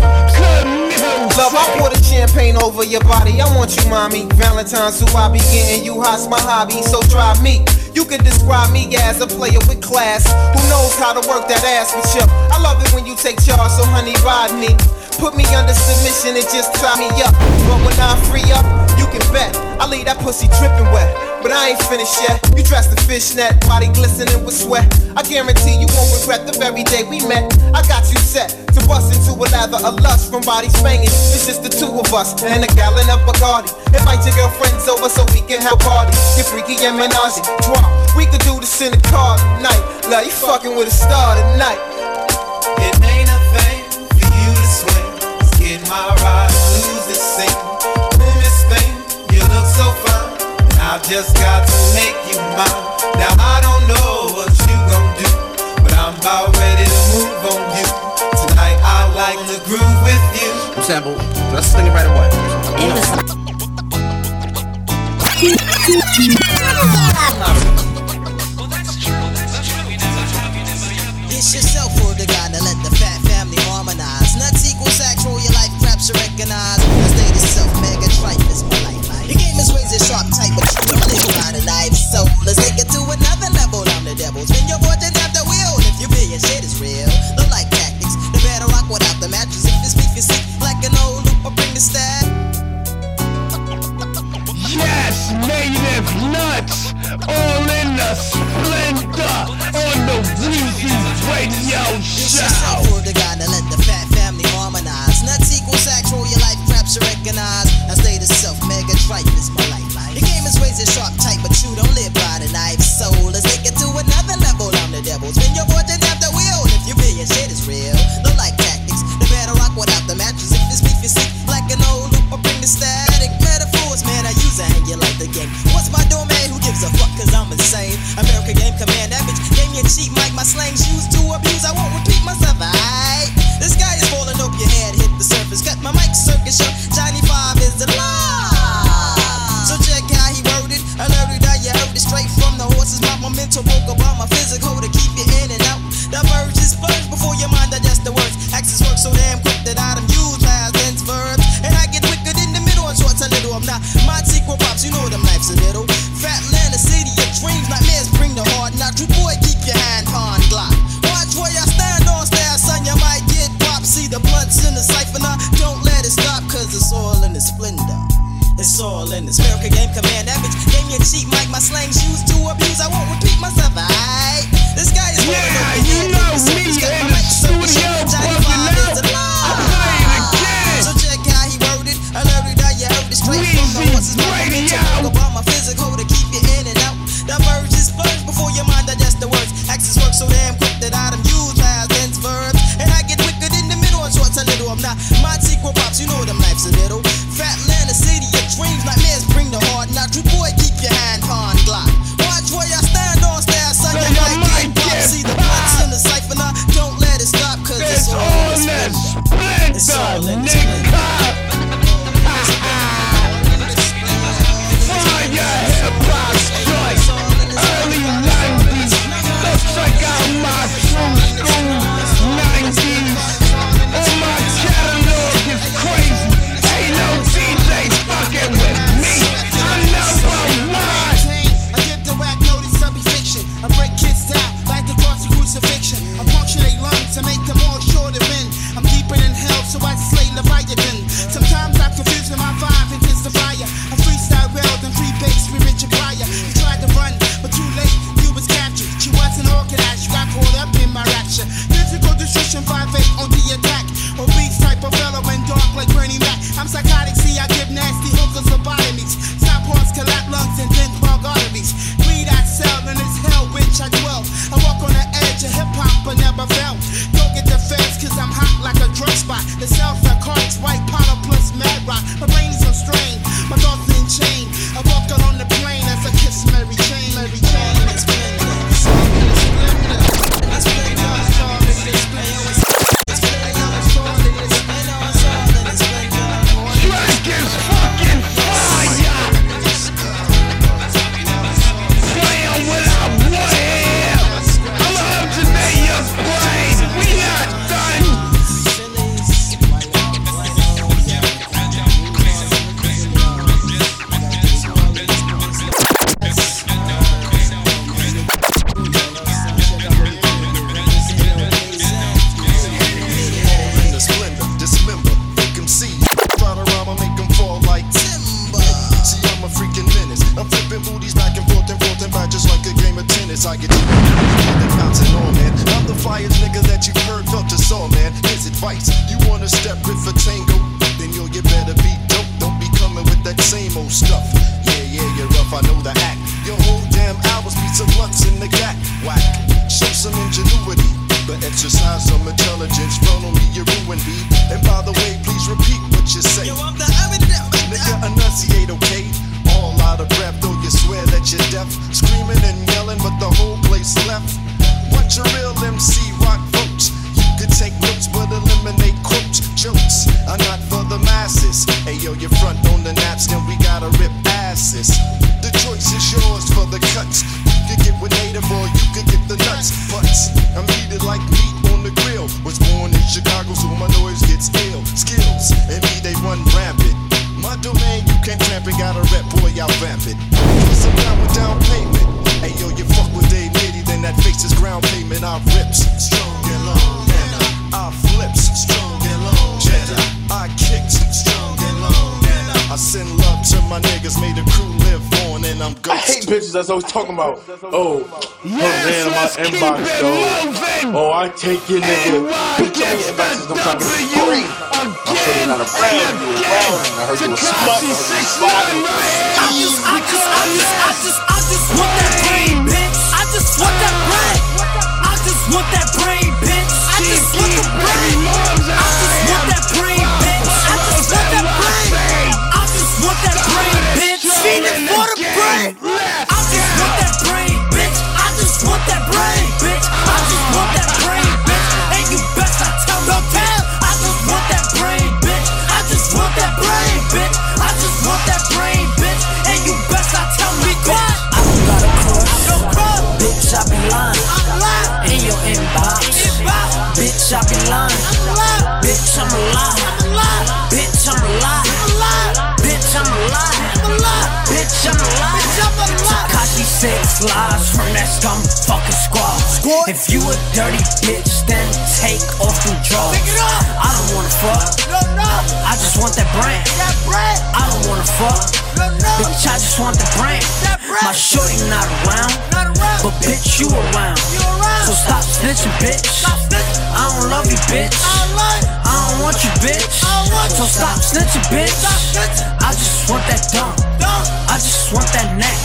Love, I pour the champagne over your body. I want you, mommy. Valentine's, who I be getting you hot's my hobby. So try me. You can describe me as a player with class. Who knows how to work that ass with you? I love it when you take charge, so honey, ride me. Put me under submission and just tie me up. But when I free up, you can bet I leave that pussy dripping wet. But I ain't finished yet. You dressed in fishnet, body glistening with sweat. I guarantee you won't regret the very day we met. I got you set to bust into a lather of lust from body spanging. It's just the two of us and a gallon of Bacardi. Invite your girlfriends over so we can have a party. Get freaky and menage trois. We could do this in the car tonight. Love, you fucking with a star tonight. It ain't a thing for you to swing. Just get my ride and lose this thing. Move this thing, you look so fine. And I've just got to make you mine. Now I don't know what you gon' do, but I'm about ready to move on you. Tonight I like to groove with you. Sample, let's sing it right away. It's yourself for the guy to let the fat family harmonize. Nuts equal sacks, roll your life, raps are recognized. This lady self mega tripe is my life. Your game is razor sharp type, but you don't live by the knife. So let's take it to another level. I'm the devil's when you're bored, then have the wheel. And if your billion shit is real, no like tactics. You better rock without the mattress. If this beef is sick, like an old loop, I bring the stab. Yes, native nuts, all in the splendor on the Weezy Radio Show. It's yourself for the guy to let the fat family harmonize. Nuts equal sacks, roll your life, raps you recognize. I stay to self, mega tripe is my life. Your game is razor sharp tight, but you don't live by the knife. So let's take it to another level. I'm the devil's when you're bored, then have the wheel. If your billion shit is real, no like tactics. You better rock without the mattress. If this beef is sick, like an old loop, I bring the static metaphors, man. I use a hang you like the game. What's my domain? Who gives a fuck? Cause I'm insane. America Game Command, that bitch. Game your cheap mic, my slang's used to abuse. I won't repeat myself. cipher now. Don't let it stop, cause it's all in the splendor. It's all in this miracle game command. That bitch gave me a cheap mic. My slang shoes to abuse. I won't repeat myself, aight? This guy is one of those. You know me in the studio bugging out. I'm playing again. So check how he worded. I love you now, you heard this claim. What's his mind? Talk about my physical to keep you in and out. That merge is first before your mind digest the words. Axes work so damn quick that I done used past tense verbs. And I get wicked in the middle. I'm short to little. I'm not my sequel pops. You know them life's a little. Fat Atlanta City, your dreams, nightmares bring the hard knock. True boy, keep your hand on Glock. Watch where y'all stand on stairs, son. You might get pop. See the blocks in the cipher now. Don't let it stop, cause it's all in the splinter. It's all in the splinter. Take your nigga. Bitch, I get back to I'm saying not a friend. You I heard you were smart. I just want that brain, bitch. I just want that brain. I just want that brain, bitch. I just want the brain. I just want that brain, bitch. I just want that brain. I just want that brain, bitch. Feed it for the brain. I just want that brain, bitch. I just want that brain, bitch. I just want that brain. Bitch, I be lying. Bitch, I'm alive. Bitch, I'm alive. Bitch, I'm alive. Bitch, I'm alive. Bitch, I'm alive. Kashi Six lives from that scum fucking squad. If you a dirty bitch, then take off them drugs. I don't wanna fuck. I just want that brand. I don't wanna fuck. Bitch, I just want the brand. My shorty not around, but bitch, you around. So stop snitching, bitch. I don't love you, bitch. I don't want you, bitch. So stop snitching, bitch. I just want that dumb. I just want that neck.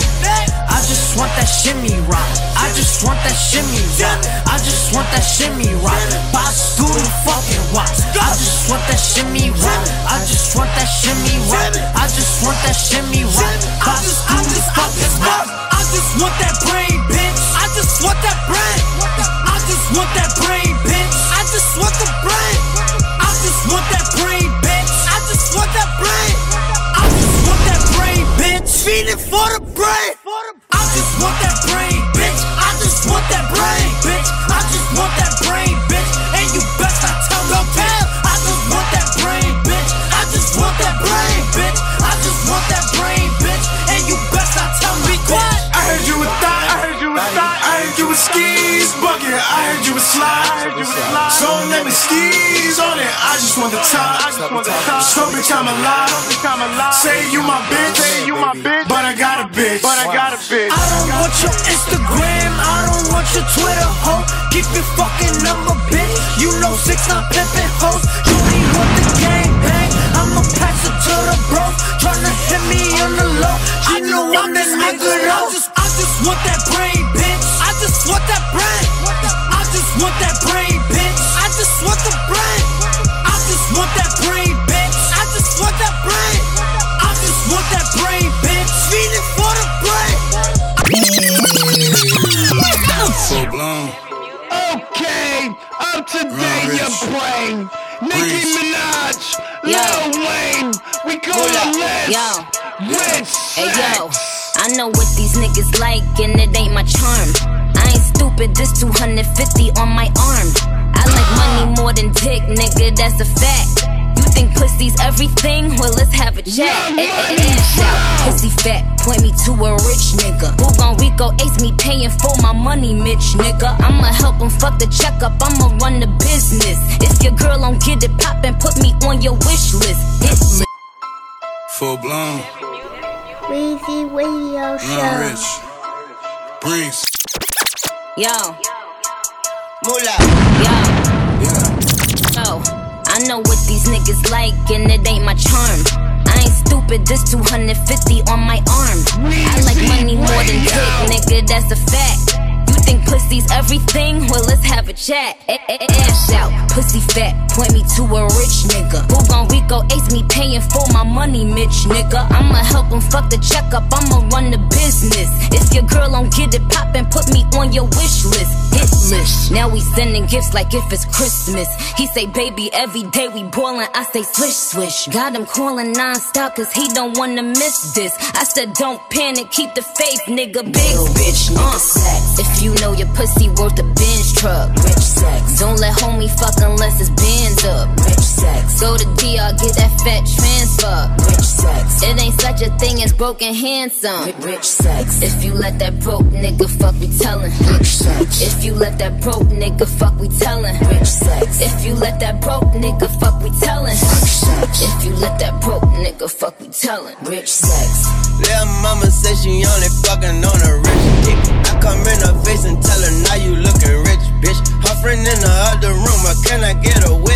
I just want that shimmy rock. I just want that shimmy rock. I just want that shimmy rock. Boss through the fucking watch. I just want that shimmy rock. I just want that shimmy rock. I just want that shimmy rock. Boss through the fucking watch. I just want that brain, bitch. I just want that brain. I just want that brain, bitch. I just want the brain. I just want that brain, bitch. I just want that brain. I just want that brain, bitch. Feeding for the brain. I just want that brain, bitch. I just want that brain, bitch. I just want that brain, bitch. And you best not tell no tale. I just want that brain, bitch. I just want that brain, bitch. I just want that brain, bitch. And you best not tell me what. I heard you with thigh. I heard you with thigh. I heard you with skis bucket. I heard you with slide. I heard you with slide. So let me skis on it. I just want the top. I just want the top. So bitch, I'm alive. Say you my bitch. Say you my bitch. But I got a bitch. But I got a bitch. I don't want your Instagram. I don't want your Twitter, ho. Keep your fucking number, bitch. You know 6ix9ine pimpin' hoes. You ain't want the game bang. I'ma pass it to the bro. Tryna hit me on the low. You know I'm that nigga though. I just want that brain, bitch. I just want that brain. I just want that brain, bitch. I just want the brain. I just want that brain, bitch. I just want that brain. I just want that brain, bitch. Feed it for the brain. So blown. Okay, up to date your brain. Nicki Minaj, Lil Wayne, we call it Let's Rich Sex. I know what these niggas like and it ain't my charm. I ain't stupid, this 250 on my arm. I like money more than dick, nigga, that's a fact. You think pussy's everything? Well, let's have a chat. Ass out, pussy fat, point me to a rich nigga. Who gon' Rico ace me paying for my money, Mitch, nigga? I'ma help him fuck the checkup, I'ma run the business. If your girl don't get it poppin', put me on your wish list. It's full blown. Breezy Radio Show. Rich. Breeze. Yo. Moolah. Yo. Yeah. Yo. I know what these niggas like, and it ain't my charm. I ain't stupid, this 250 on my arm. I like money more than dick, nigga, that's a fact. You think pussy's everything? Well, let's have a chat. Ass out, pussy fat, point me to a rich nigga. Who gon' Rico ace me paying for my money, Mitch, nigga? I'ma help him fuck the checkup, I'ma run the business. If your girl don't get it poppin', put me on your wish list. Hit list. Now we sending gifts like if it's Christmas. He say, baby, every day we boilin', I say, swish, swish. Got him callin' non-stop, cause he don't wanna miss this. I said, don't panic, keep the faith, nigga, big bitch, If you know your pussy worth a binge truck, rich sex. Don't let homie fuck unless it's Benz up, rich sex. Go to DR, get that fat transfer, rich sex. It ain't such a thing as broken handsome, rich sex. If you let that broke nigga fuck, we tellin', rich sex. If you let that broke nigga fuck, we tellin', rich sex. If you let that broke nigga fuck, we tellin', rich sex. If you let that broke nigga fuck, we tellin', rich sex. Lil' mama said she only fuckin' on a rich dick. I come in her face and tell her now you lookin' rich, bitch. Her friend in the other room, but can I get a witness?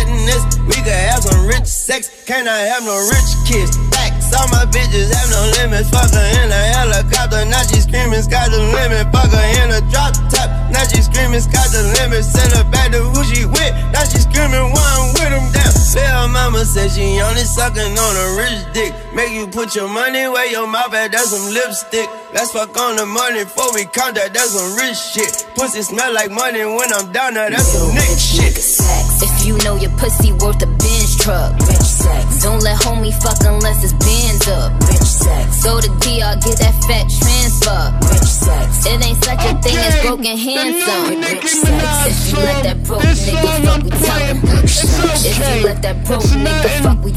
We could have some rich sex, can I have no rich kids? Facts, all my bitches have no limits. Fuck her in a helicopter, now she screamin' sky's the limit. Fuck her in a drop top, now she screamin' sky's the limit. Send her back to who she with, now she screamin' why I'm with him down. Lil' mama said she only suckin' on a rich dick. Make you put your money where your mouth at, that's some lipstick. Let's fuck on the money before we count that, that's some rich shit. Pussy smell like money when I'm down, now that's some nick shit. If you know your pussy worth a binge truck, rich sex. Don't let homie fuck unless it's bands up, rich sex. Go to DR, get that fat transfer, rich sex. It ain't such a thing as broken hands up, rich sex. If you let that broke nigga fuck, we tellin', rich sex. If you let that broke nigga fuck, we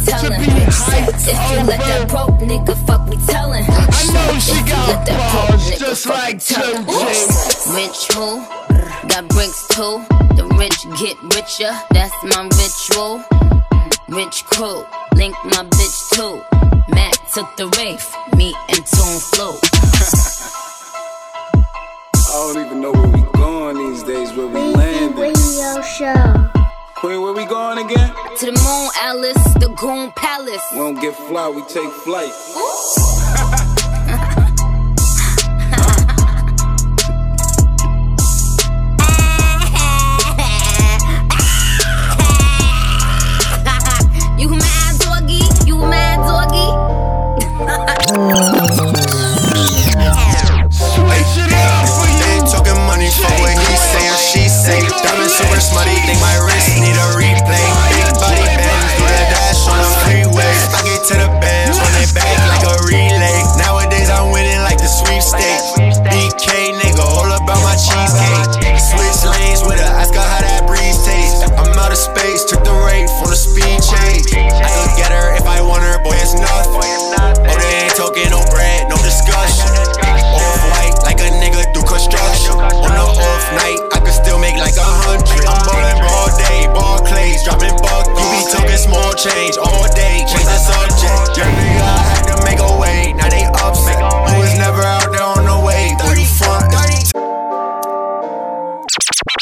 tellin', rich sex. If you let that broke nigga fuck, we tellin', rich sex. If you let that broke nigga fuck, we tellin', rich sex. Rich who? Got bricks too, the rich get richer, that's my ritual. Rich crew, link my bitch too. Matt took the Wraith, me and Tune flew. I don't even know where we going these days, where we landing. Radio show. Queen, where we going again? To the moon, Alice, the Goon Palace. We don't get fly, we take flight. Ooh. Switch it up for you. They talking money for what he saying, she saying. Diamond super smutty, think my wrist need a replay. Big body bands, do the dash on the freeway. I get to the bands, run it back like a relay. Nowadays I'm winning like the sweepstakes. BK nigga, all about my cheesecake. Switch lanes with her, ask her how that breeze tastes. I'm out of space, took the rate for the speed chase. I can get her if I want her, boy it's nothing. Oh, they ain't talking no bread, no discussion. Off white, like a nigga through construction. On the off night, I could still make like 100. I'm ballin' all day, ball clays, dropping buck. You be talking small change all day, change the subject.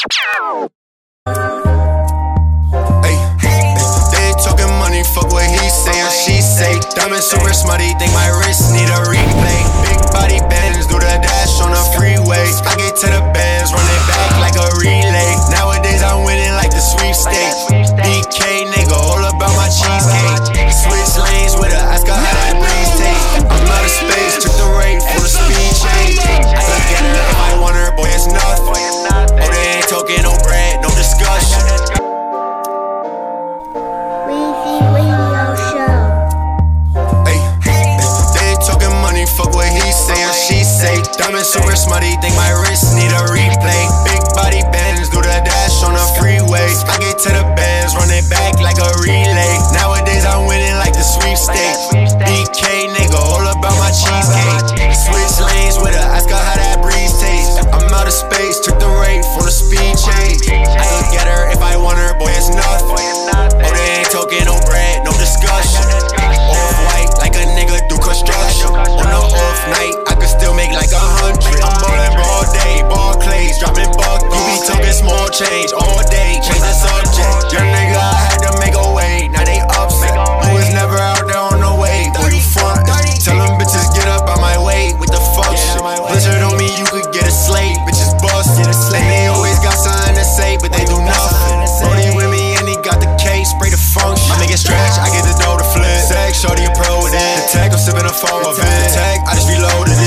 Young nigga, I had to make a way, now they upset. Who was never out there on the way, boy you front. Fuck what he say or she say. Diamond super smutty, think my wrist need a replay. Big body bands, do the dash on the freeway. I get to the bands, run it back like a relay. Nowadays I'm winning like the sweepstakes. BK nigga, all about my cheesecake. Switch lanes with her, ask her how that breeze tastes. I'm out of space, took the rate for the speed change. I can get her if I want her, boy it's nothing. Oh, they ain't talking no bread, no discussion. Fuck what he say or she say. Diamond super smutty, think my wrist need a replay. Big body bands, do the dash on the freeway. I get to the bands, run it back like a relay. Nowadays I'm winning like the sweepstakes. BK nigga, all about my cheesecake. Switch lanes with her, ask her how that breeze tastes. I'm out of space, took the rate for the speed chase. I can get her if I want her, boy it's nothing. Oh, they ain't talking no bread, no discussion. Off white, like a nigga do construction. On the off night, I could still make like 100. I'm ballin' all day, ball clays, dropping buck. You be talking small change all day, change the subject. Young nigga, I had to make a way, now they upset. Who was never out there on the way, boy you front. Tell them bitches get up out my way with the function. Blizzard on me, you could get a slate, bitches busted. And they always got something to say, but they do nothing. Brody with me and he got the case, spray the function. I make it stretch, I get the dough to flip. Sex, shorty a pro with it. The tech, I'm sippin' a phone of it. I just reloaded it.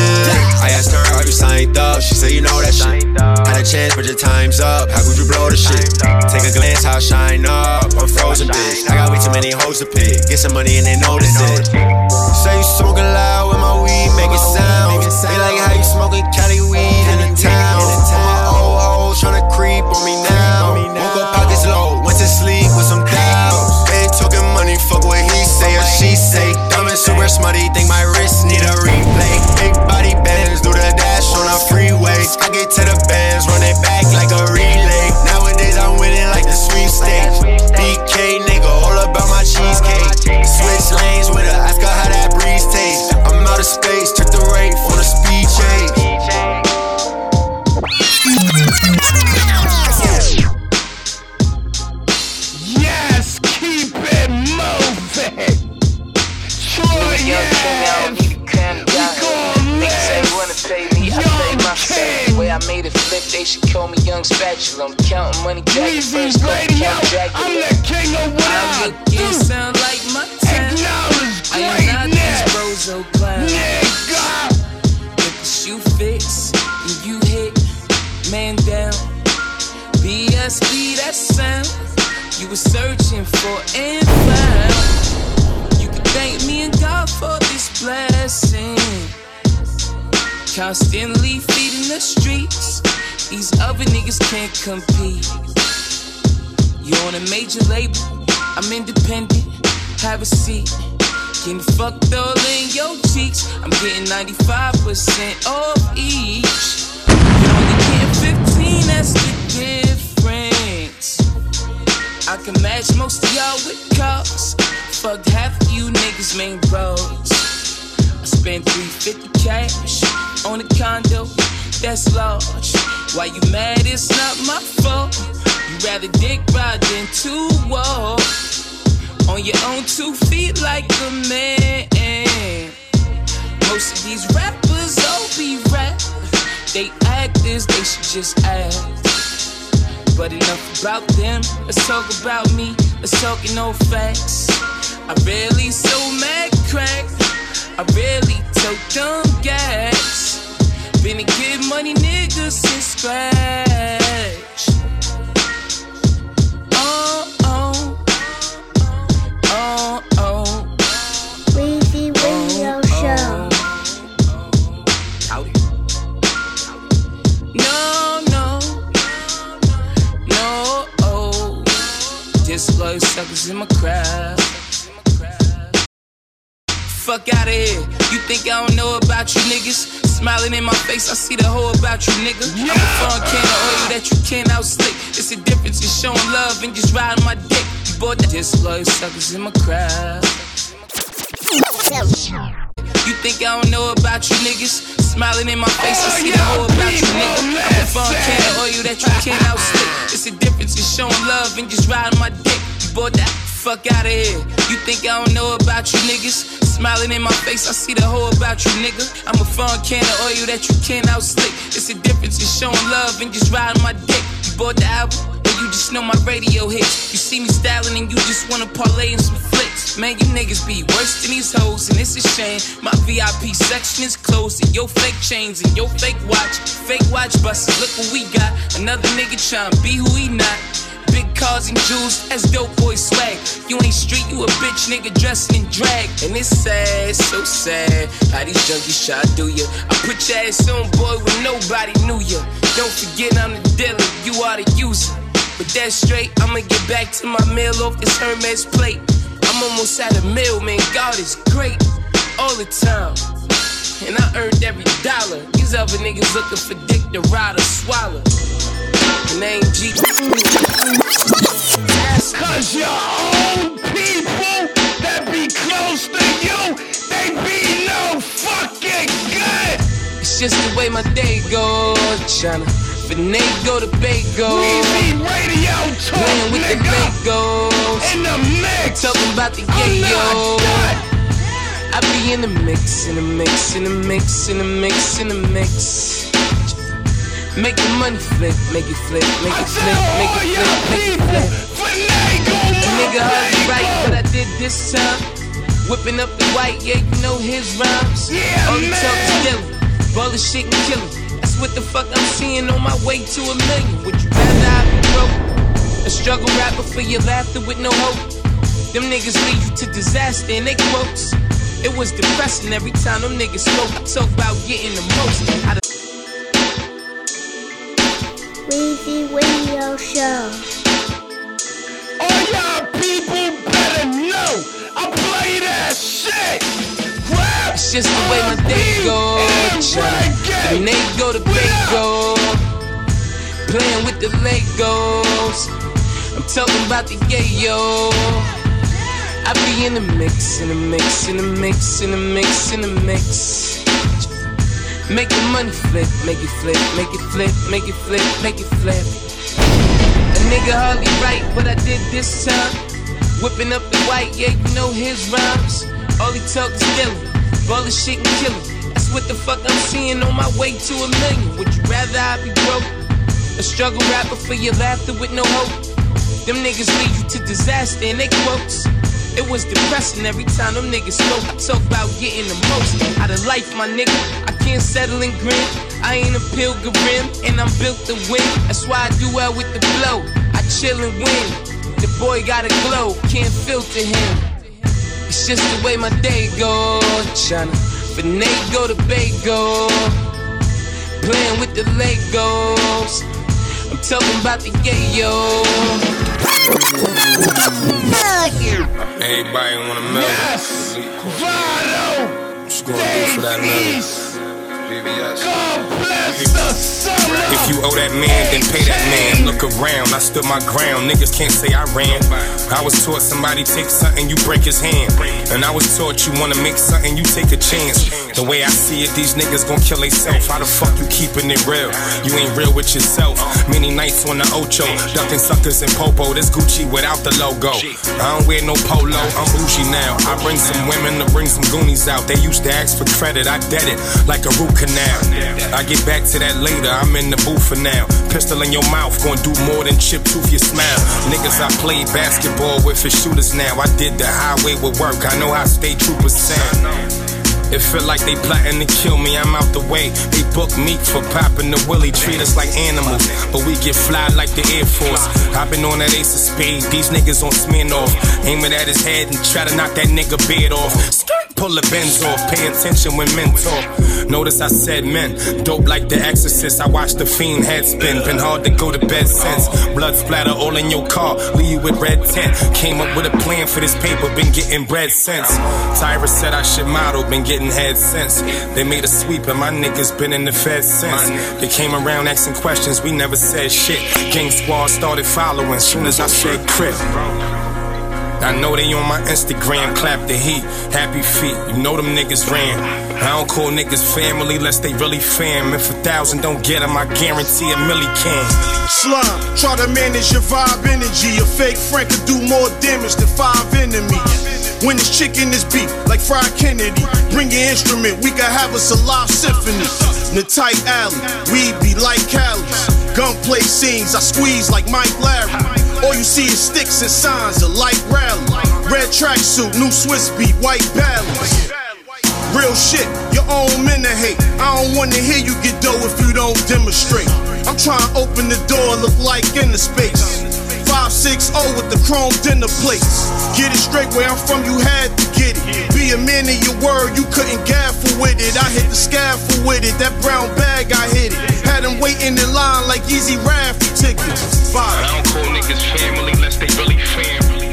I asked her, are you signed up? She said, you know that shit. Had a chance, but your time's up. How could you blow the shit? Take a glance, I'll shine up. I'm frozen, bitch. I got way too many hoes to pick. Get some money and they notice it. Say you smoking loud with my weed, make it sound. They like how you smoking Cali weed in the town. All my old hoes tryna creep on me now. Woke up pockets low, went to sleep with some thousands. Been talking money, fuck what he say or she say. Super smutty, think my wrist need a replay. Big body bands, do the dash on a freeway. I get to the bands, run it back like a relay. Nowadays I'm winning like the sweepstakes. BK nigga, all about my cheesecake. Switch lanes with her, ask her how that breeze tastes. I'm out of space, took the rate for the speed change. Yes, keep it moving. Yeah, yeah. We gon' live. Young King. The way I made it flip, they should call me Young Spatula. I'm counting money back first, radio. I'm the king of what I do. Sound like my time. Acknowledge greatness. I am not these nigga. If the shoe fits and you hit, man down. BSB, that sound you were searching for and found. constantly feeding the streets. These other niggas can't compete. You on a major label, I'm independent. Have a seat. Getting fucked all in your cheeks. I'm getting 95% off each. You only getting 15, that's the difference. I can match most of y'all with cups. Fucked half of you niggas main roads. I spent 350 cash on a condo, that's large. Why you mad? It's not my fault. You rather dick ride than to walk. On your own 2 feet like a man. Most of these rappers all be rap. They actors, they should just act. But enough about them, let's talk about me. Let's talk in no facts. I rarely so mad crack. I really took dumb gas. Been a good money nigga since scratch. Oh, oh, oh, oh. Weezy Radio Show. Out. No, no, no, oh. Just love suckers in my crowd. Fuck out of here. You think I don't know about you niggas? Smiling in my face, I see the whole about you nigga. I'm a fun can of oil that you can't outstick. It's a difference in showing love and just riding my dick. You bought that disloyal suckers in my crowd. You think I don't know about you niggas? Smiling in my face, I see the whole about you nigga. I'm a fun can of oil that you can't outstick. It's a difference in showing love and just riding my dick. You bought that. Fuck out of here. You think I don't know about you niggas? Smiling in my face, I see the whole about you nigga. I'm a fun can of oil that you can't outstick. It's a difference in showing love and just riding my dick. You bought the album, and you just know my radio hits. You see me styling and you just wanna parlay in some flicks. Man, you niggas be worse than these hoes, and it's a shame. My VIP section is closed, and your fake chains and your fake watch buses. Look what we got. Another nigga tryna be who he not. Big cars and jewels, that's dope boy swag. You ain't street, you a bitch nigga dressing in drag. And it's sad, so sad, how these junkies try to do ya. I put your ass on, boy, when nobody knew ya. Don't forget I'm the dealer, you are the user. But that's straight, I'ma get back to my meal off this Hermes plate. I'm almost out of meal, man, God is great. All the time, and I earned every dollar. These other niggas looking for dick to ride or swallow. Name G. Cause your own people that be close to you, they be no fucking good. It's just the way my day goes, tryna finagle the bagel. We be radio talk, playing with nigga, the bagels in the mix. Talking about the yayo. I be in the mix, in the mix, in the mix, in the mix, in the mix. Make the money flip, make it flip, make it flip, make it flip, make it flip. Nigga, I was right, but I did this time. Whipping up the white, yeah, you know his rhymes. All the talk is dealing, ball of shit and killing. That's what the fuck I'm seeing on my way to a million. Would you rather I be broke? A struggle rapper for your laughter with no hope. Them niggas lead you to disaster in they quotes. It was depressing every time them niggas spoke. I talk about getting the most out of Weezy Radio Show. All y'all people better know I play that shit. Grab it's just the way my day goes. And they go to bagel. Playing with the Legos. I'm talking about the yayo. I be in the mix, in the mix, in the mix, in the mix, in the mix. Make the money flip, make it flip, make it flip, make it flip, make it flip. A nigga hardly right, but I did this time. Whipping up the white, yeah, you know his rhymes. All he talk is dealing, ball of shit and killing. That's what the fuck I'm seeing on my way to a million. Would you rather I be broke? A struggle rapper for your laughter with no hope. Them niggas lead you to disaster in they quotes. It was depressing every time them niggas spoke. I talk about getting the most out of life, my nigga. I can't settle and grin. I ain't a pilgrim, and I'm built to win. That's why I do well with the blow. I chill and win. The boy got a glow, can't filter him. It's just the way my day goes. Tryna finagle the bagel. playing with the Legos. I'm talking about the yayo. Everybody wanna melt. Yes, Vado. What's going on for that love? God bless the summer. If you owe that man, then pay that man. Look around, I stood my ground. Niggas can't say I ran. I was taught somebody take something, you break his hand. And I was taught you wanna make something, you take a chance. The way I see it, these niggas gon' kill theyself. How the fuck you keeping it real? You ain't real with yourself. Many nights on the Ocho, ducking suckers and popo. This Gucci without the logo. I don't wear no polo, I'm bougie now. I bring some women to bring some goonies out. They used to ask for credit, I debt it like a root canal. I get back to that later, I'm in the booth for now. Pistol in your mouth, gon' do more than chip tooth your smile. Niggas I played basketball with is shooters now. I did the highway with work, I know how state troopers sound. It feel like they plotting to kill me, I'm out the way. They book me for popping the willy, treat us like animals, but we get fly like the Air Force. I been on that Ace of Spades, these niggas on Smirnoff. Aim it at his head and try to knock that nigga beard off. Pull the Benz off, pay attention when men talk. Notice I said men, dope like the Exorcist. I watched the fiend head spin, been hard to go to bed since. Blood splatter all in your car, leave you with red tint. Came up with a plan for this paper, been getting bread since. Tyra said I should model, been getting head since. They made a sweep and my niggas been in the fed since. They came around asking questions, we never said shit. Gang squad started following, soon as I said crip. I know they on my Instagram, clap the heat, happy feet, you know them niggas ran. I don't call niggas family unless they really fam. If 1,000 don't get them, I guarantee a milli can. Slime, try to manage your vibe energy. A fake friend could do more damage than 5 enemies. When it's chicken, it's beef, like Fried Kennedy. Bring your instrument, we can have us a live symphony. In the tight alley, we be like Cali's. Gunplay scenes, I squeeze like Mike Larry. All you see is sticks and signs of light rally. Red tracksuit, new Swiss beat, white balance. Real shit, your own men to hate. I don't wanna hear you get dough if you don't demonstrate. I'm trying to open the door, look like inner space. 560 with the chrome dinner plates. Get it straight, where I'm from you had to get it. Be a man of your word, you couldn't gaffle with it. I hit the scaffold with it, that brown bag I hit it. Had them waiting in line like Easy Raff tickets. Bye. I don't call niggas family unless they really family.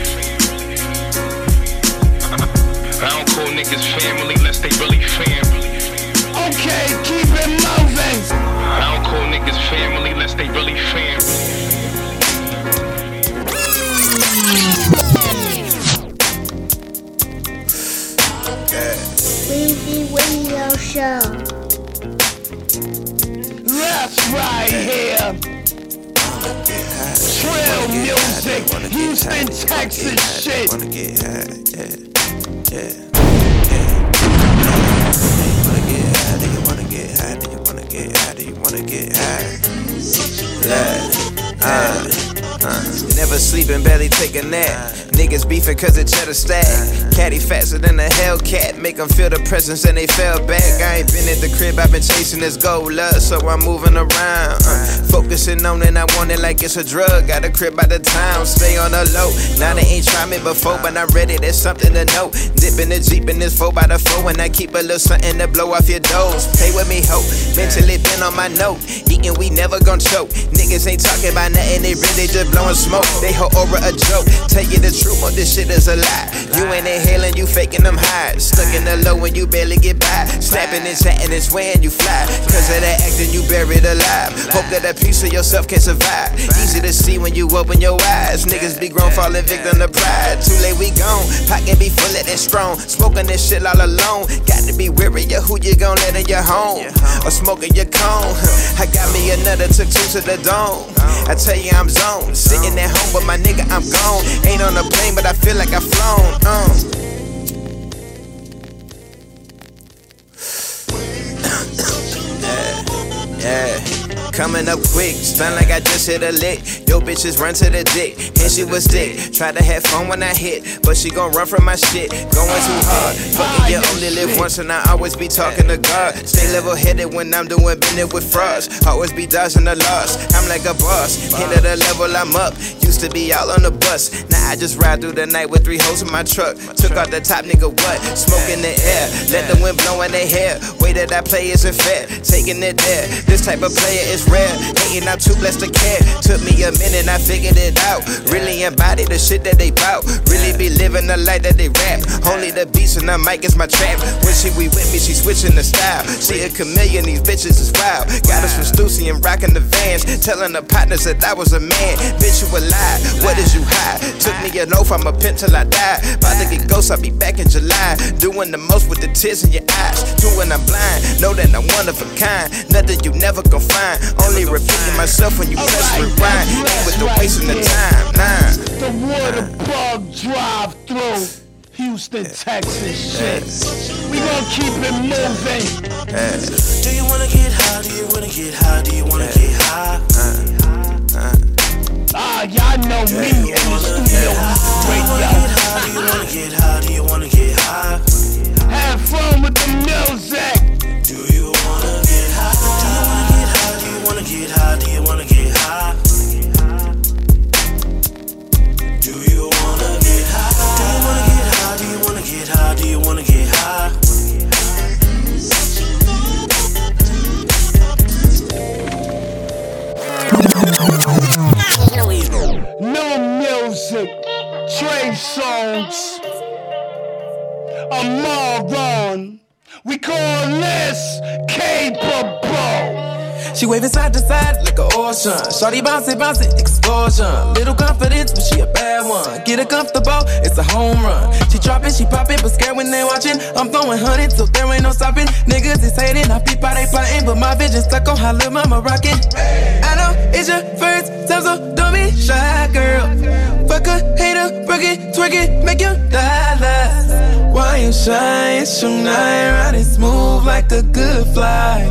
I don't call niggas family unless they really family. Okay, keep it moving. I don't call niggas family unless they really family. Window show. That's right here. Trill music, Houston, Texas shit. Wanna get high, yeah. Wanna get high, do you wanna get high, do you wanna get high? Yeah. Never sleeping, barely take a nap. Niggas beefing cause the cheddar stack. Caddy faster than a Hellcat. Make them feel the presence and they fell back. I ain't been at the crib, I've been chasing this gold up, so I'm moving around. Focusing on it, I want it like it's a drug. Got a crib by the town, stay on the low. Now they ain't tried me before, but I read it, there's something to know. Dipping the Jeep in this 4x4, and I keep a little something to blow off your doze. Play with me, hope. Mentally been on my note. Eating, we never gon' choke. Niggas ain't talking about nothing, they really just blowing smoke, they whole aura a joke. Tell you the truth, but this shit is a lie. You ain't inhaling, you faking them high. Stuck in the low and you barely get by. Snapping and chatting and swearing you fly. Cause of that acting, you buried alive. Hope that a piece of yourself can survive. Easy to see when you open your eyes. Niggas be grown, falling victim to pride. Too late, we gone. Pocket be full of that strong. Smoking this shit all alone. Got to be wary of who you gon' let in your home. Or smoking your cone. I got me another, took 2 to the dome. I tell you, I'm zoned. Sitting at home, but my nigga, I'm gone. Ain't on a plane, but I feel like I've flown. Coming up quick, stun like I just hit a lick. Yo bitches run to the dick, and she was thick. Try to have fun when I hit, but she gon' run from my shit. Going too hard, fuckin' you only live once, and I always be talking to God. Stay level-headed when I'm doing business with frauds. Always be dodging the loss, I'm like a boss. Hit at the level I'm up, used used to be out on the bus. Now I just ride through the night with three hoes in my truck. Took out the top, nigga, what? Smoke in the air. Let the wind blow in their hair. Way that I play isn't fair. Taking it there. This type of player is rare. Hating, I'm too blessed to care. Took me a minute, I figured it out. Really embody the shit that they bout. Really be living the life that they rap. Only the beats and the mic is my trap. When she we with me, she switching the style. She a chameleon, these bitches is wild. Got us from Stussy and rocking the Vans. Telling the partners that I was a man. Bitch, you a lie. What is you high? Took me an oath, I'm a pimp till I die. About to get ghosts, I'll be back in July. Doing the most with the tears in your eyes. True when I'm blind, know that I'm one of a kind. Nothing you never gon' find. Only repeating myself when you press rewind. Ain't with the waste of the time. Nah. The water bug drive through. Houston, Texas shit. We gon' keep it moving. Do you wanna get high? Do you wanna get high? Do you wanna get high? Y'all know me in the studio. Wait, y'all. Do you wanna get high? Do you wanna get high? Have fun with the music. Do you wanna get high? Do you wanna get high? Do you wanna get high? Do you wanna get high? Do you wanna get high? Do you wanna get high? Do you wanna get high? Do you wanna get high? New music, Trey Songz, a moron. We call this capable. She waving side to side like an ocean. Shorty bouncing, explosion. Little confidence, but she a bad one. Get her comfortable, it's a home run. She dropping, she popping, but scared when they watching. I'm throwing hundreds, so there ain't no stopping. Niggas is hating, I peep out they plotting, but my vision stuck on how Lil Mama rocking. I know it's your first time, so don't be shy, girl. Fuck a hater, break it, twerk it, make you die less. Why you shy? It's your night, riding smooth like a good fly.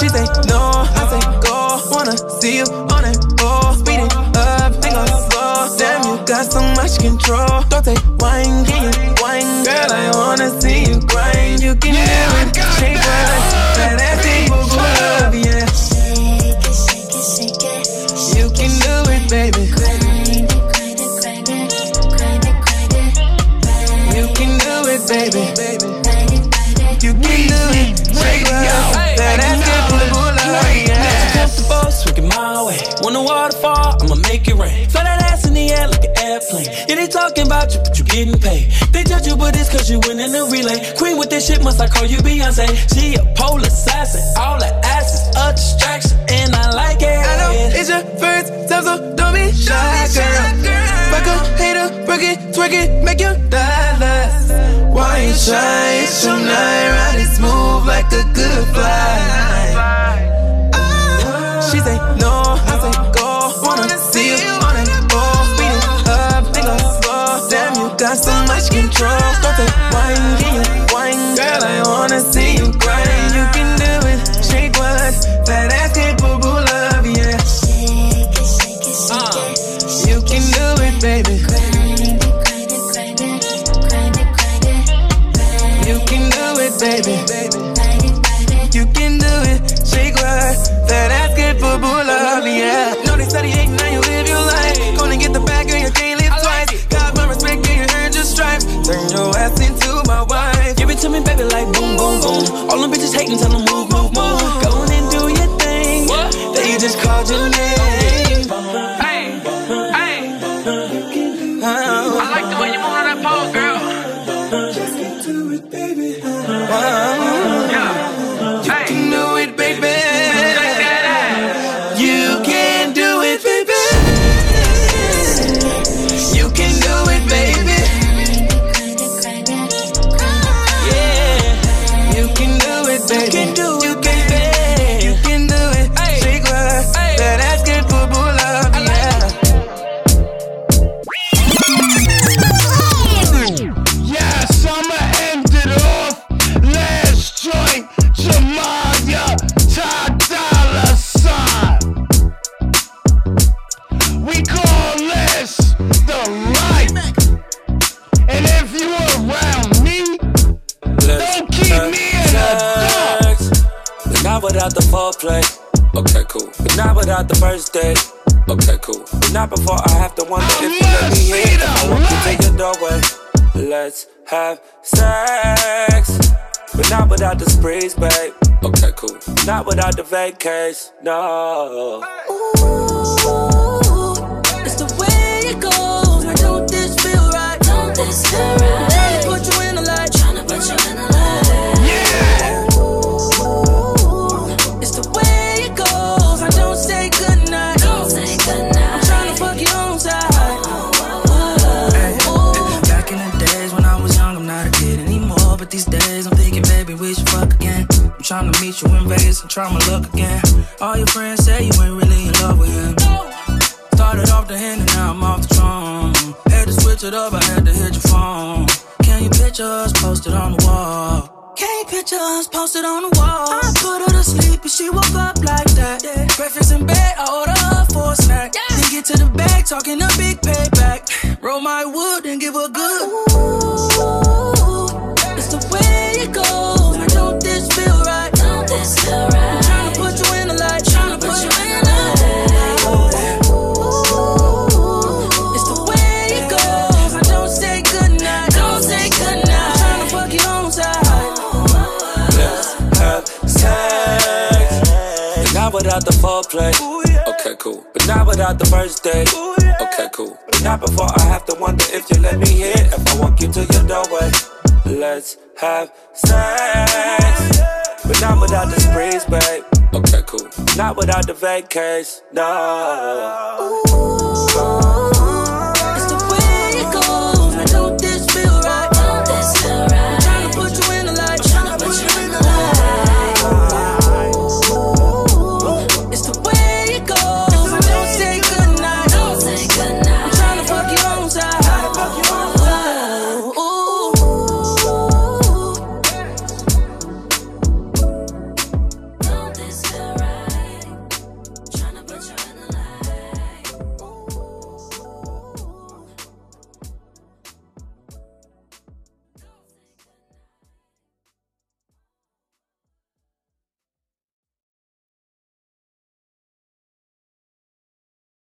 She say no, I say go. Wanna see you on that ball. Speed it up, ain't gon' slow. Damn, you got so much control. Don't take wine, can you wine? Girl, I wanna see you grind. You can do it, shake it, that table glove, yeah. Shake it, shake it, shake it. You can do it, baby. Grind it, grind it, grind it. Grind it, grind it, grind it. You can do it, baby. You can do it, shake it, that ass. Swinging my way. Want a waterfall? I'ma make it rain. Fly that ass in the air like an airplane. Yeah, they talking about you, but you getting paid. They judge you, but it's cause you winning the relay. Queen with this shit, must I call you Beyoncé? She a pole assassin. All her ass is a distraction, and I like it. I know it's your first time, so don't be shy, girl. Fuck a hater, work it, twerk it, make you die less. Why you shy? It's your night, ride it smooth like a good fly. She say no, I say go. Wanna see you on that ball. Speed it up, ain't gon' slow. Damn, you got so much control. Don't take wine, can you wine? Girl, I wanna see you grind. You can do it, shake what? That ass capable of, yeah. Shake it, shake it, shake it. You can do it, baby. Grind it, grind it, grind it. Grind it, grind it, grind it. You can do it, baby. You can do it, shake what? That ass capable of, yeah. No, they study hate, now you live your life. Gonna get the bag and you can't live twice. Got my respect and you earned your stripes. Turn your ass into my wife. Give it to me, baby, like boom, boom, boom. All them bitches hating, tell them move, move, move. Go on and do your thing. They just called your name. Hey, hey. I like the way you move on that pole, girl. Just get to it, baby. Not without the foreplay, okay, cool. But not without the first date, Okay, cool. Not before I have to wonder if you let me in. If I walk into your doorway, let's have sex. But not without the sprees, babe. Okay, cool. Not without the vacays, no. Ooh, it's the way it goes. Now don't this feel right? Don't this feel right? Trying to put you in the light. Tryna put you in the light. These days I'm thinking, baby, we should fuck again. I'm trying to meet you in Vegas and try my luck again. All your friends say you ain't really in love with him. Started off the hand and now I'm off the throne. Had to switch it up, I had to hit your phone. Can you picture us posted on the wall? Can you picture us posted on the wall? I put her to sleep and she woke up like that. Yeah. Breakfast in bed, I order her for a snack. Yeah. Then get to the bag, talking a big payback. Roll my wood and give her good. Ooh. Now don't this feel right? Don't this feel right? I'm trying to put you in the light. Trying to put you in the light. Ooh, it's the way it goes. I don't say goodnight. Don't say goodnight. I'm trying to fuck you on side. Let's have sex. But not without the foreplay. Okay, cool. But not without the first date. Okay, cool. But not before I have to wonder if you let me in. If I walk you to your doorway, let's have sex. But not without the sprees, babe. Okay, cool. Not without the vacays, no. Ooh.